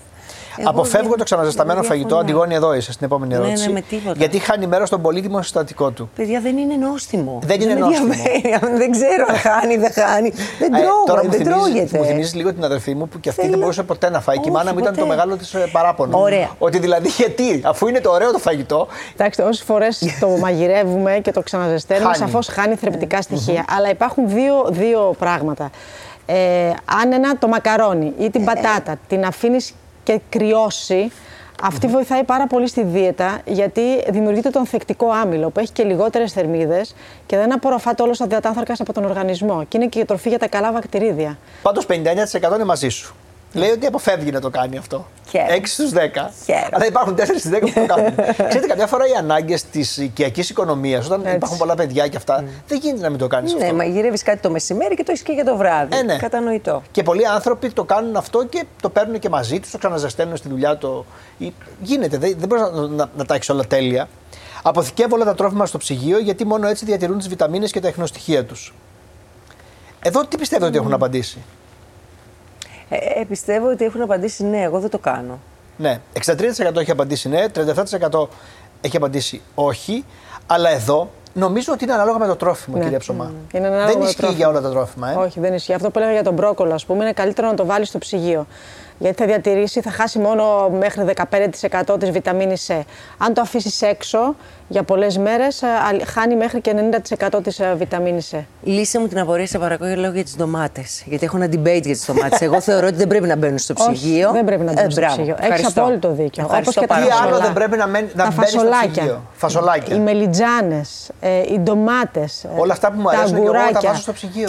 Αποφεύγω το ξαναζεσταμένο φαγητό. Αντιγόνη, εδώ είσαι στην επόμενη ερώτηση. Γιατί χάνει μέρος στον πολύτιμο συστατικό του. Παιδιά, δεν είναι νόστιμο. Δεν είναι νόστιμο. Δεν ξέρω αν χάνει, δεν χάνει. Δεν τρώγεται. Μου θυμίζει λίγο την αδερφή μου που κι αυτή δεν μπορούσε ποτέ να φάει. Και η μάνα μου ήταν το μεγάλο της παράπονο. Ότι δηλαδή γιατί, αφού είναι το ωραίο το φαγητό. Κοιτάξτε, όσες φορές το μαγειρεύουμε και το ξαναζεσταίνουμε, σαφώς χάνει θρεπτικά στοιχεία. Αλλά υπάρχουν δύο πράγματα. Αν ένα το μακαρόνι ή την πατάτα την αφήνει και κρυώσει, αυτή βοηθάει πάρα πολύ στη δίαιτα, γιατί δημιουργείται το ανθεκτικό άμυλο που έχει και λιγότερες θερμίδες και δεν απορροφάται όλος ο διατάνθρακας από τον οργανισμό. Και είναι και τροφή για τα καλά βακτηρίδια. Πάντως 59% είναι μαζί σου. Λέει ότι αποφεύγει να το κάνει αυτό. 6 στους 10. Αλλά υπάρχουν 4 στις 10 που το κάνουν. Ξέρετε, καμιά φορά οι ανάγκες της οικιακής οικονομίας, όταν υπάρχουν πολλά παιδιά και αυτά, δεν γίνεται να μην το κάνεις αυτό. Ναι, μαγειρεύεις κάτι το μεσημέρι και το έχεις και για το βράδυ. Ναι. Κατανοητό. Και πολλοί άνθρωποι το κάνουν αυτό και το παίρνουν και μαζί τους, το ξαναζεσταίνουν στη δουλειά του. Γίνεται, δεν μπορείς να τα έχεις όλα τέλεια. Αποθηκεύω όλα τα τρόφιμα στο ψυγείο, γιατί μόνο έτσι διατηρούν τις βιταμίνες και τα ιχνοστοιχεία τους. Εδώ τι πιστεύετε ότι έχουν απαντήσει? Πιστεύω ότι έχουν απαντήσει ναι, εγώ δεν το κάνω. Ναι, 63% έχει απαντήσει ναι, 37% έχει απαντήσει όχι, αλλά εδώ νομίζω ότι είναι ανάλογα με το τρόφιμο, κυρία Ψωμά. Δεν ισχύει για όλα τα τρόφιμα. Όχι, δεν ισχύει. Αυτό που έλεγα για τον μπρόκολο, ας πούμε, είναι καλύτερο να το βάλεις στο ψυγείο. Γιατί θα διατηρήσει, θα χάσει μόνο μέχρι 15% της βιταμίνης Ε. Αν το αφήσεις έξω για πολλές μέρες, χάνει μέχρι και 90% της βιταμίνης Ε. Λύσε μου την απορία, σε παρακαλώ, για τις ντομάτες. Γιατί έχω ένα debate για τις ντομάτες. Εγώ θεωρώ ότι δεν πρέπει να μπαίνουν στο ψυγείο. Όχι, δεν πρέπει να μπαίνουν στο ψυγείο. Έχεις απόλυτο δίκιο. Όπως και τι άλλο δεν πρέπει να μπαίνουν στο ψυγείο? Φασολάκια. Οι μελιτζάνες, οι ντομάτες. Όλα αυτά που μου αρέσουν και εγώ τα βάζω στο ψυγείο.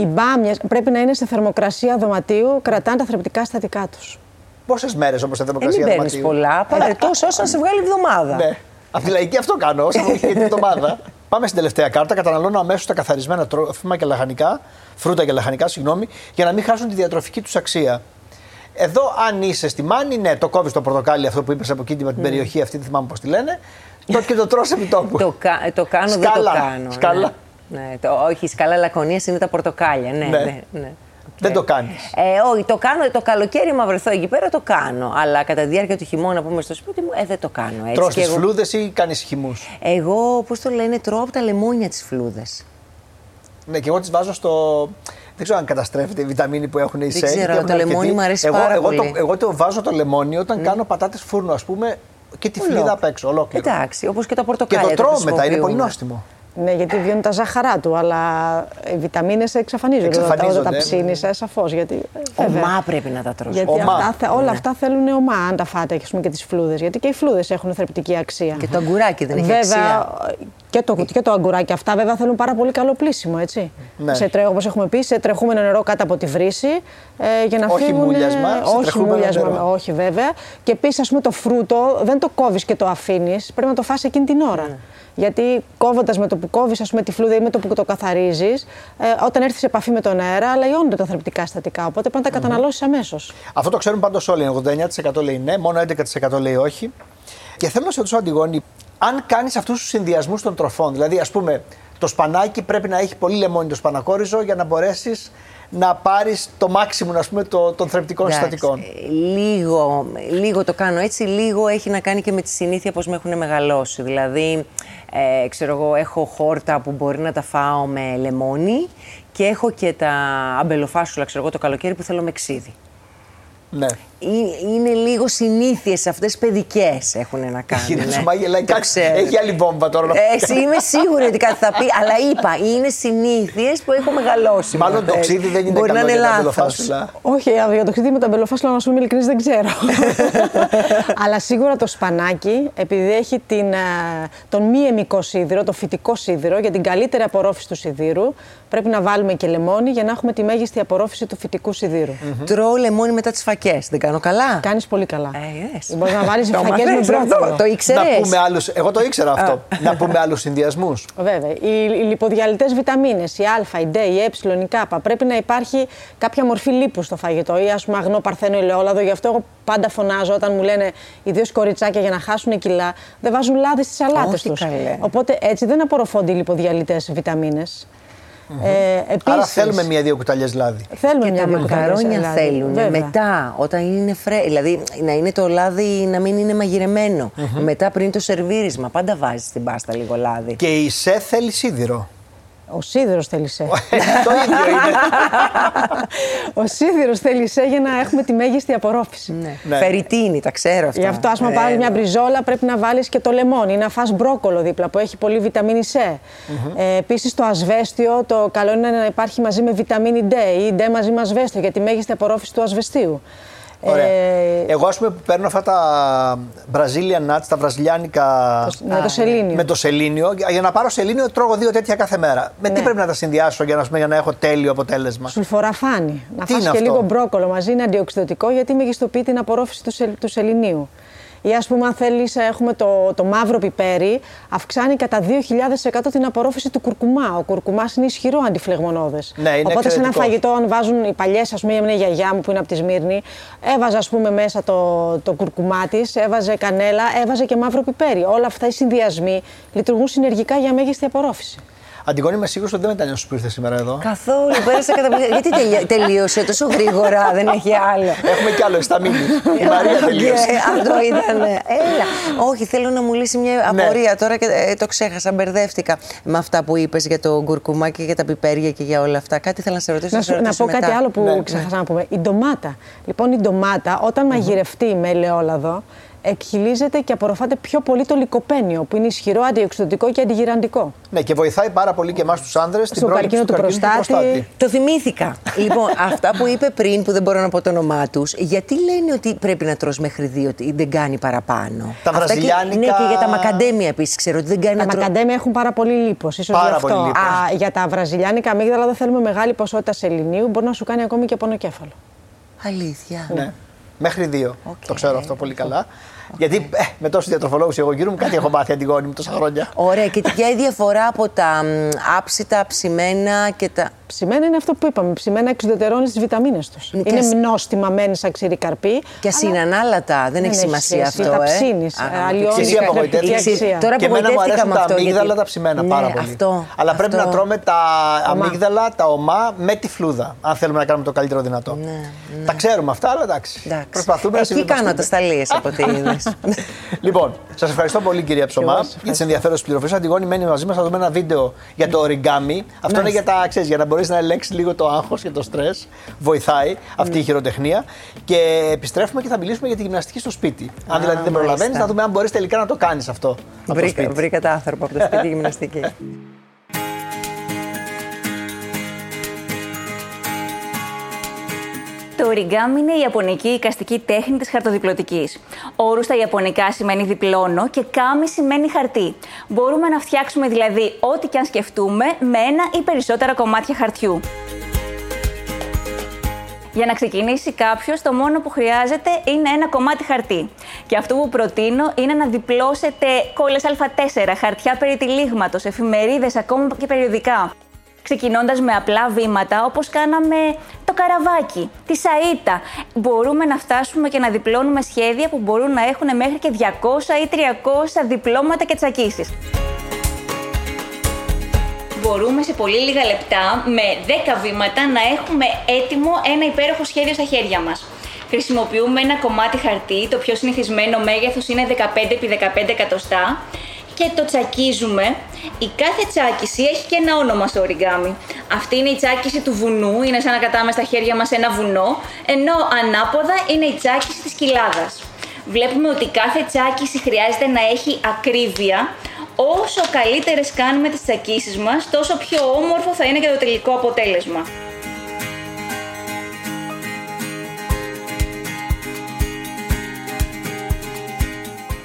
Οι μπάμιες πρέπει να είναι σε θερμοκρασία δωματίου, κρατάνε τα θρεπτικά συστατικά τους. Πόσες μέρες όμως σε θερμοκρασία δωματίου? Δεν παίρνεις πολλά, παρατηρητός όσο σε βγάλει εβδομάδα. Ναι. Απ' τη λαϊκή αυτό κάνω, όσο βγάλει την εβδομάδα. Πάμε στην τελευταία κάρτα. Καταναλώνω αμέσως τα καθαρισμένα τρόφιμα και λαχανικά, φρούτα και λαχανικά, συγγνώμη, για να μην χάσουν τη διατροφική τους αξία. Εδώ, αν είσαι στη Μάνη, ναι, το κόβεις το πορτοκάλι αυτό που είπες από εκείνη την περιοχή αυτή, δεν θυμάμαι πώς τη λένε, και το τρως επί τόπου. Το κάνω, δεν το κάνω. Σκάλα. Όχι, η Σκάλα Λακωνίας είναι τα πορτοκάλια. Ναι. Δεν το κάνεις? Όχι, το κάνω το καλοκαίρι, μα βρεθώ εκεί πέρα, το κάνω. Αλλά κατά τη διάρκεια του χειμώνα που είμαι στο σπίτι μου, δεν το κάνω έτσι. Τρως τις φλούδες ή κάνεις χυμούς? Εγώ, πώς το λένε, τρώω από τα λεμόνια τις φλούδες. Ναι, και εγώ τις βάζω στο... Δεν ξέρω αν καταστρέφεται η βιταμίνη που έχουν οι σέγγι. Δεν ξέρω, το λεμόνι μου αρέσει πάρα πολύ. Εγώ το βάζω το λεμόνι όταν κάνω πατάτες φούρνο, ας πούμε, και τη φλίδα απ' έξω, ολόκληρο. Εντάξει, όπως και τα πορτοκάλια. Και το τρώω μετά, είναι πολύ νόστιμο. Ναι, γιατί βιώνει τα ζάχαρά του, αλλά οι βιταμίνες εξαφανίζονται όταν τα ψήνεις, σαφώς. Γιατί, ομά πρέπει να τα τρως. Γιατί όλα αυτά θέλουν ομά, αν τα φάτε και τις φλούδες. Γιατί και οι φλούδες έχουν θρεπτική αξία. Και το αγκουράκι δεν έχει αξία. Και το αγκουράκι αυτά βέβαια θέλουν πάρα πολύ καλό πλύσιμο, έτσι. Ναι. Όπως έχουμε πει, σε τρεχούμενο νερό κάτω από τη βρύση. Για να όχι φύγουν, μουλιασμα. Όχι, βέβαια. Και επίσης, ας πούμε, το φρούτο δεν το κόβεις και το αφήνεις. Πρέπει να το φας εκείνη την ώρα. Γιατί κόβοντας με το που κόβεις, ας πούμε, τη φλούδα ή με το που το καθαρίζεις, όταν έρθεις σε επαφή με τον αέρα, λαϊώνονται τα θρεπτικά συστατικά. Οπότε πρέπει να τα καταναλώσεις αμέσως. Αυτό το ξέρουν πάντως όλοι. 89% λέει ναι, μόνο 11% λέει όχι. Και θέλω να σε ρωτήσω, Αντιγόνη, αν κάνεις αυτούς τους συνδυασμούς των τροφών, δηλαδή ας πούμε Το σπανάκι πρέπει να έχει πολύ λεμόνι το σπανακόριζο για να μπορέσεις να πάρεις το μάξιμουμ, ας πούμε, των θρεπτικών συστατικών. Λίγο το κάνω έτσι, λίγο έχει να κάνει και με τη συνήθεια πως με έχουν μεγαλώσει. Δηλαδή, ξέρω εγώ, έχω χόρτα που μπορεί να τα φάω με λεμόνι και έχω και τα αμπελοφάσουλα, ξέρω εγώ, το καλοκαίρι που θέλω με ξύδι. Ναι. Είναι λίγο συνήθειες αυτές παιδικές έχουν να κάνουν. Έχει άλλη βόμβα τώρα. Είμαι σίγουρη ότι κάτι θα πει, αλλά είπα, είναι συνήθειες που έχω μεγαλώσει. Μάλλον το ξύδι δεν είναι καλό για τα αμπελοφάσουλα. Όχι, για το ξύδι με τα αμπελοφάσουλα, να σου είμαι ειλικρινής, δεν ξέρω. Αλλά σίγουρα το σπανάκι, επειδή έχει τον μη αιμικό σίδηρο, το φυτικό σίδηρο, για την καλύτερη απορρόφηση του σιδήρου, πρέπει να βάλουμε και λεμόνι για να έχουμε τη μέγιστη απορρόφηση του φυτικού σιδήρου. Τρώω λεμόνι μετά τις φακές. Κάνω καλά. Κάνεις πολύ καλά. Yes. Μπορείς να βάλεις φακές με πρόβολο. Το ήξερες. Να πούμε άλλους, εγώ το ήξερα αυτό. Να πούμε άλλους συνδυασμούς. Βέβαια. Οι λιποδιαλυτές βιταμίνες, η α, η δ, η ε, η κ. Πρέπει να υπάρχει κάποια μορφή λίπους στο φαγητό ή ας πούμε αγνό παρθένο ελαιόλαδο. Γι' αυτό εγώ πάντα φωνάζω όταν μου λένε ιδίως κοριτσάκια για να χάσουν κιλά, δεν βάζουν λάδι στις σαλάτες τους. Οπότε έτσι δεν απορροφώνται οι λιποδιαλυτές βιταμίνες. Mm-hmm. Επίσης, άρα θέλουμε 1-2 κουταλιές λάδι. Θέλουμε και τα μακαρόνια θέλουν. Βέβαια. Μετά, όταν είναι δηλαδή να είναι το λάδι να μην είναι μαγειρεμένο. Mm-hmm. Μετά, πριν το σερβίρισμα, πάντα βάζεις στην πάστα λίγο λάδι. Και η ΣΕ θέλει σίδηρο. Ο σίδηρος θέλει σε. Το ίδιο είναι. Ο σίδηρος θέλει σε για να έχουμε τη μέγιστη απορρόφηση. Φεριτίνη, τα ξέρω αυτά. Γι' αυτό, άμα πάρεις μια μπριζόλα, πρέπει να βάλεις και το λεμόνι, να φας μπρόκολο δίπλα που έχει πολύ βιταμίνη C. Επίσης, το ασβέστιο, το καλό είναι να υπάρχει μαζί με βιταμίνη D ή D μαζί με ασβέστιο για τη μέγιστη απορρόφηση του ασβεστίου. Ωραία. Εγώ, ας πούμε, που παίρνω αυτά τα Brazilian nuts, τα βραζιλιάνικα. Με το σελήνιο. Για να πάρω σελήνιο, τρώγω 2 τέτοια κάθε μέρα. Με τι πρέπει να τα συνδυάσω για να έχω τέλειο αποτέλεσμα? Σουλφοραφάνι. Να φας και λίγο μπρόκολο μαζί, είναι αντιοξυδοτικό γιατί μεγιστοποιεί την απορρόφηση του σεληνίου. Ή, ας πούμε, αν θέλεις, έχουμε το μαύρο πιπέρι, αυξάνει κατά 2.000% την απορρόφηση του κουρκουμά. Ο κουρκουμάς είναι ισχυρό αντιφλεγμονώδες. Ναι, είναι οπότε, σε ένα φαγητό, αν βάζουν οι παλιές, ας πούμε, η γιαγιά μου που είναι από τη Σμύρνη, έβαζε, ας πούμε, μέσα το κουρκουμά της, έβαζε κανέλα, έβαζε και μαύρο πιπέρι. Όλα αυτά οι συνδυασμοί λειτουργούν συνεργικά για μέγιστη απορρόφηση. Αντιγόνη, είμαι σίγουρη ότι δεν μετανιώσεις που ήρθε σήμερα εδώ. Καθόλου, πέρασε καταπληκτικά. Γιατί τελείωσε τόσο γρήγορα, δεν έχει άλλο. Έχουμε κι άλλο εξταμήνι. Η Μαρία τελείωσε. Αυτό ήταν. Έλα. Όχι, θέλω να μου λύσει μια απορία τώρα και το ξέχασα. Μπερδεύτηκα με αυτά που είπες για το κουρκουμά και για τα πιπέρια και για όλα αυτά. Κάτι θέλω να σε ρωτήσω. Να πω κάτι άλλο που ξέχασα να πούμε. Η ντομάτα. Λοιπόν, η ντομάτα όταν μαγειρευτεί με ελαιόλαδο, εκχυλίζεται και απορροφάται πιο πολύ το λικοπένιο, που είναι ισχυρό, αντιοξυδοτικό και αντιγυραντικό. Ναι, και βοηθάει πάρα πολύ και εμάς τους άνδρες στην πρόληψη του προστάτη. Το θυμήθηκα. Λοιπόν, αυτά που είπε πριν, που δεν μπορώ να πω το όνομά τους, γιατί λένε ότι πρέπει να τρως μέχρι 2, ότι δεν κάνει παραπάνω? Τα βραζιλιάνικα. Ναι, και για τα μακαντέμια επίσης ξέρω ότι δεν κάνει. Τα μακαντέμια έχουν πάρα πολύ λίπος. Ίσως πάρα πολύ λίπος. Για τα βραζιλιάνικα αμύγδαλα δεν θέλουμε μεγάλη ποσότητα σεληνίου, μπορεί να σου κάνει ακόμη και πονοκέφαλο. Αλήθεια? Ναι. Μέχρι 2. Okay. Το ξέρω αυτό πολύ καλά. Okay. Γιατί με τόσους διατροφολόγους εγώ γύρω μου κάτι έχω μάθει, Αντιγόνη μου, τόσα χρόνια. Ωραία. Και ποια η διαφορά από τα άψητα, ψημένα και τα. Ψημένα είναι αυτό που είπαμε. Ψημένα εξουδετερώνει τις βιταμίνες τους. Είναι μνόστιμα, μένει σαν ξηρή καρπή. Και ασυνανάλατα. Δεν έχει σημασία αυτό. Τα ψήνεις. Αλλιώνεις την αξία. Τώρα που μετέφτηκα με αυτό. Τα αμύγδαλα, τα ψημένα πάρα πολύ. Αλλά πρέπει να τρώμε τα αμύγδαλα, τα ομά με τη φλούδα. Αν θέλουμε να κάνουμε το καλύτερο δυνατό. Τα ξέρουμε αυτά, αλλά εντάξει. Προσπαθούμε να συμβιβαστούμε. Εκεί κάνω τα σταλίες από ό,τι είδες. Λοιπόν, σας ευχαριστώ πολύ, κυρία Ψωμά, για τις ενδιαφέρουσες πληροφορίες. Αντιγόνη μένει μαζί μας, θα δούμε ένα βίντεο για το οριγκάμι. Αυτό είναι για τα αξίες, για να μπορείς να ελέγξεις λίγο το άγχος και το στρες. Βοηθάει αυτή η χειροτεχνία. Και επιστρέφουμε και θα μιλήσουμε για τη γυμναστική στο σπίτι. Αν δηλαδή δεν προλαβαίνεις, να δούμε αν μπορείς τελικά να το κάνεις αυτό. Βρήκα τα άνθρωπο από το σπίτι γυμναστική. Το οριγκάμι είναι η ιαπωνική εικαστική τέχνη της χαρτοδιπλωτικής. Όρου στα ιαπωνικά σημαίνει διπλώνω και κάμι σημαίνει χαρτί. Μπορούμε να φτιάξουμε δηλαδή ό,τι και αν σκεφτούμε με ένα ή περισσότερα κομμάτια χαρτιού. Για να ξεκινήσει κάποιος, το μόνο που χρειάζεται είναι ένα κομμάτι χαρτί. Και αυτό που προτείνω είναι να διπλώσετε κόλλες Α4, χαρτιά περί τυλίγματος, εφημερίδες, ακόμα και περιοδικά. Ξεκινώντας με απλά βήματα, όπως κάναμε το καραβάκι, τη σαΐτα, μπορούμε να φτάσουμε και να διπλώνουμε σχέδια που μπορούν να έχουν μέχρι και 200 ή 300 διπλώματα και τσακίσεις. μπορούμε σε πολύ λίγα λεπτά, με 10 βήματα, να έχουμε έτοιμο ένα υπέροχο σχέδιο στα χέρια μας. Χρησιμοποιούμε ένα κομμάτι χαρτί, το πιο συνηθισμένο μέγεθος είναι 15x15 εκατοστά, και το τσακίζουμε. Η κάθε τσάκιση έχει και ένα όνομα στο οριγκάμι. Αυτή είναι η τσάκιση του βουνού, είναι σαν να κρατάμε στα χέρια μας ένα βουνό, ενώ ανάποδα είναι η τσάκιση της κοιλάδας. Βλέπουμε ότι κάθε τσάκιση χρειάζεται να έχει ακρίβεια. Όσο καλύτερες κάνουμε τις τσακίσεις μας, τόσο πιο όμορφο θα είναι και το τελικό αποτέλεσμα.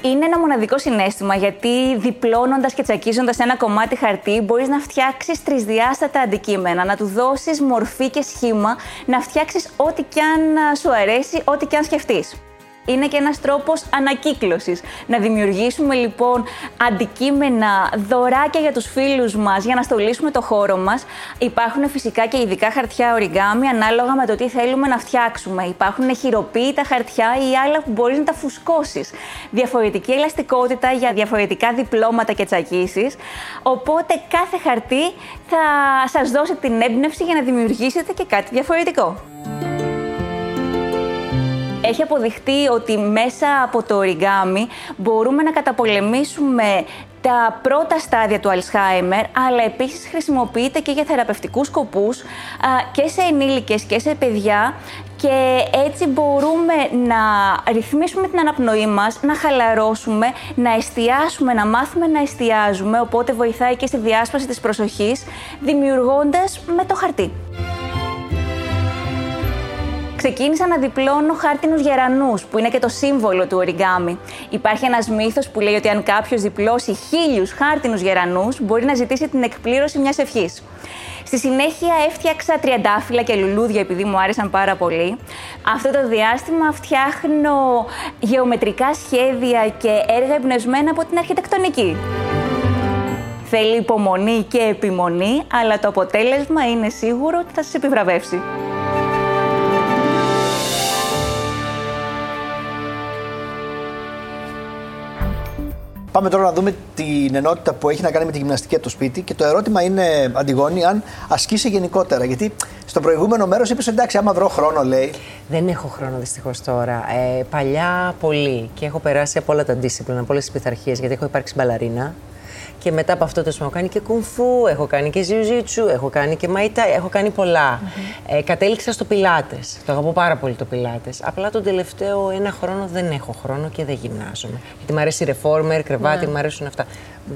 Είναι ένα μοναδικό συναίσθημα, γιατί διπλώνοντας και τσακίζοντας ένα κομμάτι χαρτί μπορείς να φτιάξεις τρισδιάστατα αντικείμενα, να του δώσεις μορφή και σχήμα, να φτιάξεις ό,τι κι αν σου αρέσει, ό,τι κι αν σκεφτείς. Είναι και ένας τρόπος ανακύκλωσης. Να δημιουργήσουμε λοιπόν αντικείμενα, δωράκια για τους φίλους μας, για να στολίσουμε το χώρο μας. Υπάρχουν φυσικά και ειδικά χαρτιά οριγκάμι, ανάλογα με το τι θέλουμε να φτιάξουμε. Υπάρχουν χειροποίητα χαρτιά ή άλλα που μπορείς να τα φουσκώσεις. Διαφορετική ελαστικότητα για διαφορετικά διπλώματα και τσακίσεις. Οπότε κάθε χαρτί θα σας δώσει την έμπνευση για να δημιουργήσετε και κάτι διαφορετικό. Έχει αποδειχτεί ότι μέσα από το οριγκάμι μπορούμε να καταπολεμήσουμε τα πρώτα στάδια του Αλσχάιμερ, αλλά επίσης χρησιμοποιείται και για θεραπευτικούς σκοπούς και σε ενήλικες και σε παιδιά, και έτσι μπορούμε να ρυθμίσουμε την αναπνοή μας, να χαλαρώσουμε, να εστιάσουμε, να μάθουμε να εστιάζουμε, οπότε βοηθάει και στη διάσπαση της προσοχής, δημιουργώντας με το χαρτί. Ξεκίνησα να διπλώνω χάρτινους γερανούς, που είναι και το σύμβολο του οριγκάμι. Υπάρχει ένας μύθος που λέει ότι αν κάποιος διπλώσει 1000 χάρτινους γερανούς, μπορεί να ζητήσει την εκπλήρωση μιας ευχής. Στη συνέχεια έφτιαξα τριαντάφυλλα και λουλούδια, επειδή μου άρεσαν πάρα πολύ. Αυτό το διάστημα φτιάχνω γεωμετρικά σχέδια και έργα εμπνευσμένα από την αρχιτεκτονική. Θέλει υπομονή και επιμονή, αλλά το αποτέλεσμα είναι σίγουρο ότι θα σας επιβραβεύσει. Πάμε τώρα να δούμε την ενότητα που έχει να κάνει με τη γυμναστική από το σπίτι, και το ερώτημα είναι, Αντιγόνη, αν ασκήσει γενικότερα. Γιατί στο προηγούμενο μέρος είπες, εντάξει, άμα βρω χρόνο, λέει. Δεν έχω χρόνο δυστυχώς τώρα. Παλιά πολύ, και έχω περάσει από όλα τα discipline, από όλες τις πειθαρχίες, γιατί έχω υπάρξει μπαλαρίνα. Και μετά από αυτό το έχω κάνει και κουμφού, έχω κάνει και ζιουζίτσου, έχω κάνει και μαϊτάι, έχω κάνει πολλά. Mm-hmm. Κατέληξα στο πιλάτες. Το αγαπώ πάρα πολύ το πιλάτες. Απλά τον τελευταίο ένα χρόνο δεν έχω χρόνο και δεν γυμνάζομαι. Γιατί μου αρέσει ρεφόρμερ, κρεβάτι, μου αρέσουν αυτά.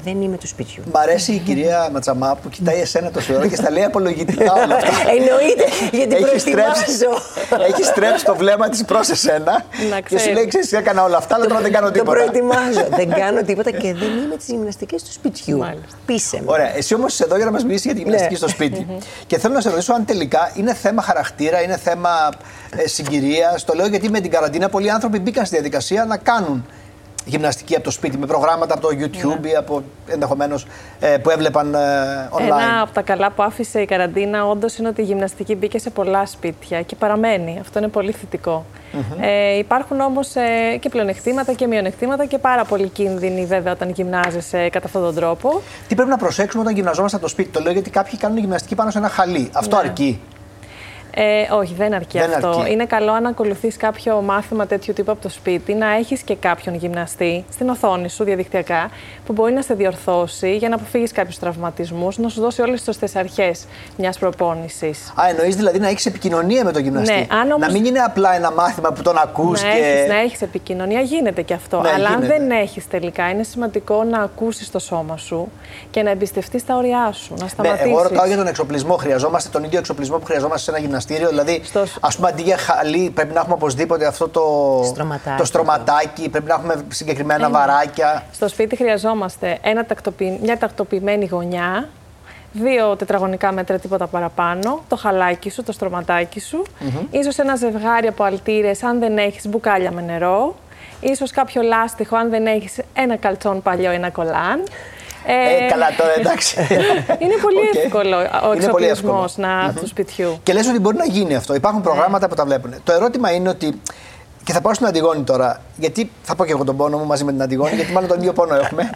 Δεν είμαι του σπιτιού. Μ' αρέσει η κυρία Ματζαμά που κοιτάει εσένα τόση ώρα και στα λέει απολογητικά όλα αυτά. Εννοείται, γιατί προετοιμάζω. Έχει στρέψει το βλέμμα τη προς εσένα. Και σου λέει, ξέρεις, έκανα όλα αυτά, αλλά τώρα δεν κάνω τίποτα. Το προετοιμάζω. Δεν κάνω τίποτα και δεν είμαι τις γυμναστικές του σπιτιού. Πείσε με. Ωραία. Εσύ όμως είσαι εδώ για να μας μιλήσεις για τη γυμναστική στο σπίτι. Και θέλω να σε ρωτήσω αν τελικά είναι θέμα χαρακτήρα, είναι θέμα συγκυρίας. Το λέω γιατί με την καραντίνα πολλοί άνθρωποι μπήκαν στη διαδικασία να κάνουν γυμναστική από το σπίτι, με προγράμματα από το YouTube ή από ενδεχομένως που έβλεπαν online. Ένα από τα καλά που άφησε η καραντίνα όντως είναι ότι η γυμναστική μπήκε σε πολλά σπίτια και παραμένει. Αυτό είναι πολύ θετικό. Mm-hmm. Υπάρχουν όμως και πλεονεκτήματα και μειονεκτήματα και πάρα πολλοί κίνδυνοι βέβαια όταν γυμνάζεσαι κατά αυτόν τον τρόπο. Τι πρέπει να προσέξουμε όταν γυμναζόμαστε από το σπίτι? Το λέω γιατί κάποιοι κάνουν γυμναστική πάνω σε ένα χαλί. Αυτό αρκεί? Όχι, δεν αρκεί αυτό. Είναι καλό αν ακολουθείς κάποιο μάθημα τέτοιου τύπου από το σπίτι, να έχεις και κάποιον γυμναστή στην οθόνη σου διαδικτυακά που μπορεί να σε διορθώσει για να αποφύγεις κάποιους τραυματισμούς, να σου δώσει όλες τις σωστές αρχές μιας προπόνησης. Α, εννοείς δηλαδή να έχεις επικοινωνία με τον γυμναστή. Ναι, να μην είναι απλά ένα μάθημα που τον ακούς. Να έχεις επικοινωνία, γίνεται και αυτό. Ναι, αλλά αν δεν έχεις τελικά, είναι σημαντικό να ακούσεις το σώμα σου και να εμπιστευτείς τα όρια σου. Να σταματήσεις. Ναι, εγώ ρωτάω για τον εξοπλισμό. Χρειαζόμαστε τον ίδιο εξοπλισμό που χρειαζόμαστε σε ένα γυμναστή? Δηλαδή, ας πούμε, αντί για χαλί, πρέπει να έχουμε οπωσδήποτε αυτό το στρωματάκι, πρέπει να έχουμε συγκεκριμένα βαράκια. Στο σπίτι χρειαζόμαστε μια τακτοποιημένη γωνιά, 2 τετραγωνικά μέτρα, τίποτα παραπάνω, το χαλάκι σου, το στρωματάκι σου, ίσως ένα ζευγάρι από αλτήρες, αν δεν έχεις μπουκάλια με νερό, ίσως κάποιο λάστιχο, αν δεν έχεις ένα καλτσόν παλιό, ένα κολάν. Καλά, τώρα εντάξει. Είναι πολύ εύκολο ο εξοπλισμός του σπιτιού. Και λες ότι μπορεί να γίνει αυτό. Υπάρχουν προγράμματα που τα βλέπουν. Το ερώτημα είναι ότι Και θα πάω στην Αντιγόνη τώρα, γιατί θα πω και εγώ τον πόνο μου μαζί με την Αντιγόνη, γιατί μάλλον τον ίδιο πόνο έχουμε.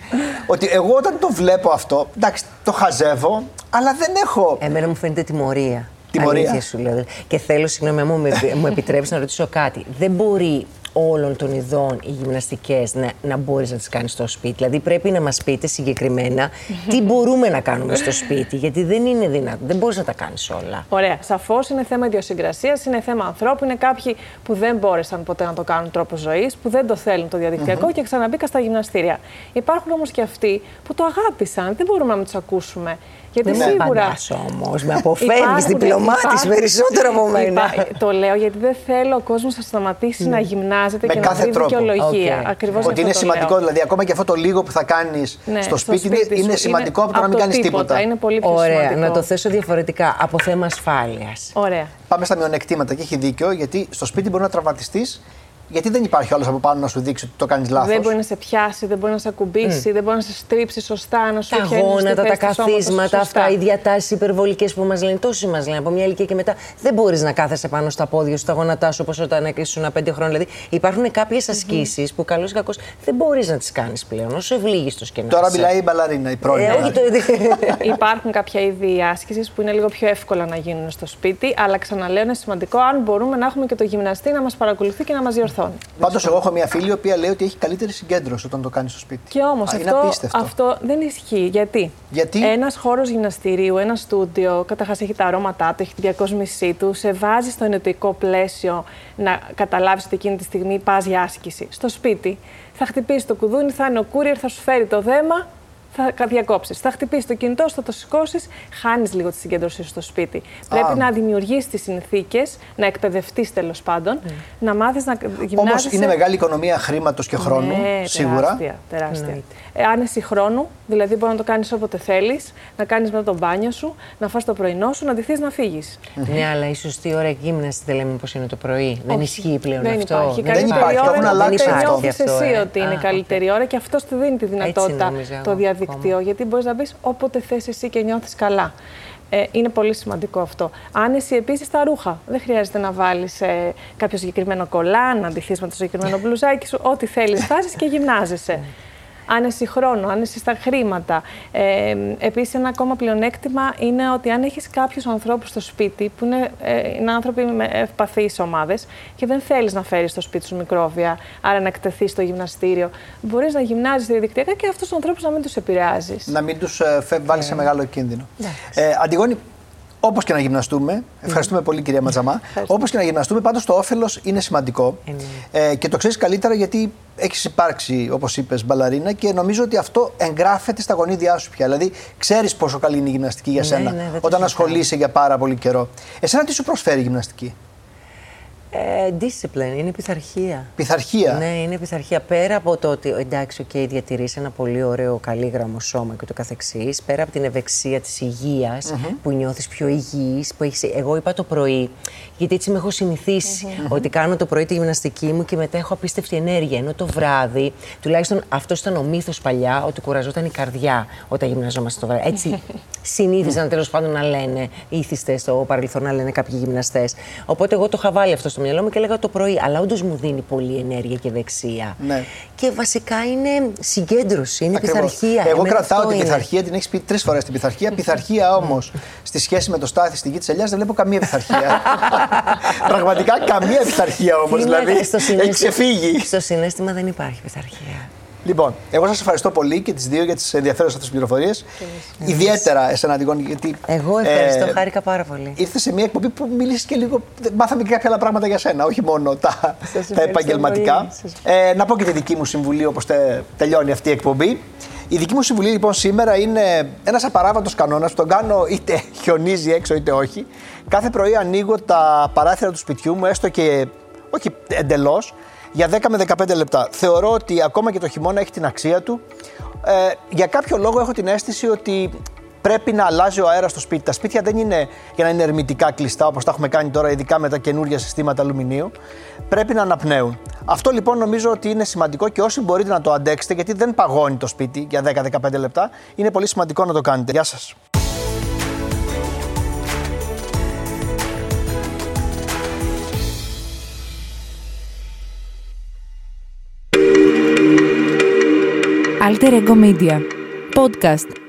Ότι εγώ όταν το βλέπω αυτό, εντάξει, το χαζεύω, αλλά δεν έχω. Εμένα μου φαίνεται τιμωρία. Αλήθεια σου λέω. Και θέλω, συγγνώμη, μου επιτρέψει να ρωτήσω κάτι. Δεν μπορεί όλων των ειδών οι γυμναστικές να μπορείς να τις κάνεις στο σπίτι. Δηλαδή πρέπει να μας πείτε συγκεκριμένα τι μπορούμε να κάνουμε στο σπίτι, γιατί δεν είναι δυνατό, δεν μπορείς να τα κάνεις όλα. Ωραία. Σαφώς είναι θέμα ιδιοσυγκρασίας, είναι θέμα ανθρώπου, είναι κάποιοι που δεν μπόρεσαν ποτέ να το κάνουν τρόπο ζωής, που δεν το θέλουν το διαδικτυακό και ξαναμπήκα στα γυμναστήρια. Υπάρχουν όμως και αυτοί που το αγάπησαν, δεν μπορούμε να τους ακούσουμε. Γιατί ναι, σίγουρα. Όμως, με αποφεύγεις, διπλωμάτης περισσότερο από μένα. Το λέω γιατί δεν θέλω ο κόσμος να σταματήσει να γυμνάζεται με και κάθε να βρει δικαιολογία. Ακριβώς ότι είναι σημαντικό, λέω. Δηλαδή ακόμα και αυτό το λίγο που θα κάνεις στο σπίτι είναι σημαντικό από το να μην κάνεις τίποτα. Είναι πολύ πιο σημαντικό. Να το θέσω διαφορετικά, από θέμα ασφάλειας. Ωραία. Πάμε στα μειονεκτήματα και έχει δίκιο, γιατί στο σπίτι μπορεί να τραυματιστείς. Γιατί δεν υπάρχει όλος από πάνω να σου δείξει ότι το κάνεις λάθος. Δεν μπορεί να σε πιάσει, δεν μπορεί να σε ακουμπήσει, δεν μπορεί να σε στρίψει σωστά, να σου πιάσει. Τα γόνατα, τα καθίσματα, αυτά οι διατάσεις υπερβολικές που μας λένε, τόσοι μας λένε από μια ηλικία και μετά. Δεν μπορείς να κάθεσαι πάνω στα πόδια σου, στα γόνατά σου όπως όταν έκλεισουν 5 χρόνια. Δηλαδή υπάρχουν κάποιες ασκήσεις που καλώς ή κακώς δεν μπορείς να τις κάνεις πλέον, όσο ευλίγιστο και να είσαι. Τώρα μιλάει η μπαλαρίνα, η πρώην. Υπάρχουν κάποια είδη άσκησης που είναι λίγο πιο εύκολα να γίνουν στο σπίτι, αλλά ξαναλέω είναι σημαντικό αν μπορούμε να έχουμε και το γυμναστή να μας παρακολουθεί και να μας διορθώνει. Πάντως, εγώ έχω μια φίλη η οποία λέει ότι έχει καλύτερη συγκέντρωση όταν το κάνει στο σπίτι. Και όμως αυτό δεν ισχύει. Γιατί ένας χώρος γυμναστηρίου, ένα στούντιο, καταρχάς έχει τα αρώματά του, έχει τη διακόσμησή του, σε βάζει στο ενωτικό πλαίσιο να καταλάβεις ότι εκείνη τη στιγμή πας για άσκηση. Στο σπίτι θα χτυπήσει το κουδούνι, θα είναι ο courier, θα σου φέρει το δέμα. Θα διακόψεις. Θα χτυπήσεις το κινητό, θα το σηκώσεις, χάνεις λίγο τη συγκέντρωσή σου στο σπίτι. Πρέπει να δημιουργήσεις τις συνθήκες, να εκπαιδευτείς τέλος πάντων, να μάθεις να γυμνάζεσαι. Όμως είναι μεγάλη οικονομία χρήματος και χρόνου, σίγουρα. Τεράστια. Άνεση χρόνου, δηλαδή μπορεί να το κάνεις όποτε θέλεις, να κάνεις μετά το μπάνιο σου, να φας το πρωινό σου, να ντυθείς να φύγεις. Ναι, αλλά η σωστή ώρα γύμναση δεν λέμε πως είναι το πρωί. Όχι. Δεν ισχύει πλέον δεν αυτό. Υπάρχει. Δεν υπάρχει. Το έχουν αλλάξει αυτό. Νιώθεις εσύ ότι είναι καλύτερη ώρα και αυτό σου δίνει τη δυνατότητα το διαδικτύο, γιατί μπορείς να μπεις όποτε θες εσύ και νιώθεις καλά. Είναι πολύ σημαντικό αυτό. Άνεση επίσης στα ρούχα. Δεν χρειάζεται να βάλεις κάποιο συγκεκριμένο κολάν, να ντυθείς με το συγκεκριμένο μπλουζάκι σου. Ό,τι θέλεις, βάζεις και γυμνάζεσαι. Άνεση χρόνο, άνεση στα χρήματα. Επίσης, ένα ακόμα πλεονέκτημα είναι ότι αν έχεις κάποιους ανθρώπους στο σπίτι, που είναι άνθρωποι με ευπαθείς ομάδες και δεν θέλεις να φέρεις στο σπίτι σου μικρόβια, άρα να εκτεθείς στο γυμναστήριο, μπορείς να γυμνάζεις διαδικτυακά και αυτούς τους ανθρώπους να μην τους επηρεάζεις. Να μην τους βάλεις σε μεγάλο κίνδυνο. Αντιγόνη, όπως και να γυμναστούμε, ευχαριστούμε πολύ κυρία Ματζαμά, όπως και να γυμναστούμε, πάντως το όφελος είναι σημαντικό και το ξέρεις καλύτερα γιατί έχεις υπάρξει, όπως είπες, μπαλαρίνα και νομίζω ότι αυτό εγγράφεται στα γονίδια σου πια. Δηλαδή, ξέρεις πόσο καλή είναι η γυμναστική για σένα όταν ασχολείσαι για πάρα πολύ καιρό. Εσένα τι σου προσφέρει η γυμναστική? Discipline, είναι πειθαρχία. Πειθαρχία. Ναι, είναι πειθαρχία. Πέρα από το ότι εντάξει, διατηρείς ένα πολύ ωραίο καλήγραμμο σώμα και το καθεξής, πέρα από την ευεξία της υγείας που νιώθεις πιο υγιής, που έχεις. Εγώ είπα το πρωί, γιατί έτσι με έχω συνηθίσει ότι κάνω το πρωί τη γυμναστική μου και μετά έχω απίστευτη ενέργεια. Ενώ το βράδυ, τουλάχιστον αυτό ήταν ο μύθος παλιά, ότι κουραζόταν η καρδιά όταν γυμναζόμαστε το βράδυ. Έτσι συνήθιζαν τέλος πάντων να λένε οι ήθιστες στο παρελθόν, να λένε κάποιοι γυμναστές. Οπότε εγώ το είχα βάλει αυτό μυαλό μου και έλεγα το πρωί, αλλά όντως μου δίνει πολύ ενέργεια και δεξία. Ναι. Και βασικά είναι συγκέντρωση, είναι πειθαρχία. Εγώ κρατάω την πειθαρχία, την έχεις πει 3 φορές την πειθαρχία. Πειθαρχία όμως στη σχέση με το Στάθη, στη γη της Ελιάς, δεν βλέπω καμία πειθαρχία. Πραγματικά καμία πειθαρχία όμως. Δηλαδή έχει ξεφύγει. Στο συνέστημα δεν υπάρχει πειθαρχία. Λοιπόν, εγώ σας ευχαριστώ πολύ και τις δύο για τις ενδιαφέρουσες αυτές τις πληροφορίες. Ιδιαίτερα εσένα, Αντιγόνη, γιατί. Εγώ ευχαριστώ, χάρηκα πάρα πολύ. Ήρθε σε μια εκπομπή που μίλησε και λίγο. Μάθαμε και κάποια άλλα πράγματα για σένα, όχι μόνο τα επαγγελματικά. Να πω και τη δική μου συμβουλή, όπως τελειώνει αυτή η εκπομπή. Η δική μου συμβουλή λοιπόν σήμερα είναι ένας απαράβατος κανόνας που τον κάνω είτε χιονίζει έξω είτε όχι. Κάθε πρωί ανοίγω τα παράθυρα του σπιτιού μου, έστω και όχι εντελώς, για 10 με 15 λεπτά. Θεωρώ ότι ακόμα και το χειμώνα έχει την αξία του. Για κάποιο λόγο έχω την αίσθηση ότι πρέπει να αλλάζει ο αέρας στο σπίτι. Τα σπίτια δεν είναι για να είναι ερμητικά κλειστά όπως τα έχουμε κάνει τώρα, ειδικά με τα καινούργια συστήματα αλουμινίου. Πρέπει να αναπνέουν. Αυτό λοιπόν νομίζω ότι είναι σημαντικό και όσοι μπορείτε να το αντέξετε, γιατί δεν παγώνει το σπίτι για 10-15 λεπτά, είναι πολύ σημαντικό να το κάνετε. Γεια σας. Alter Ego Media Podcast.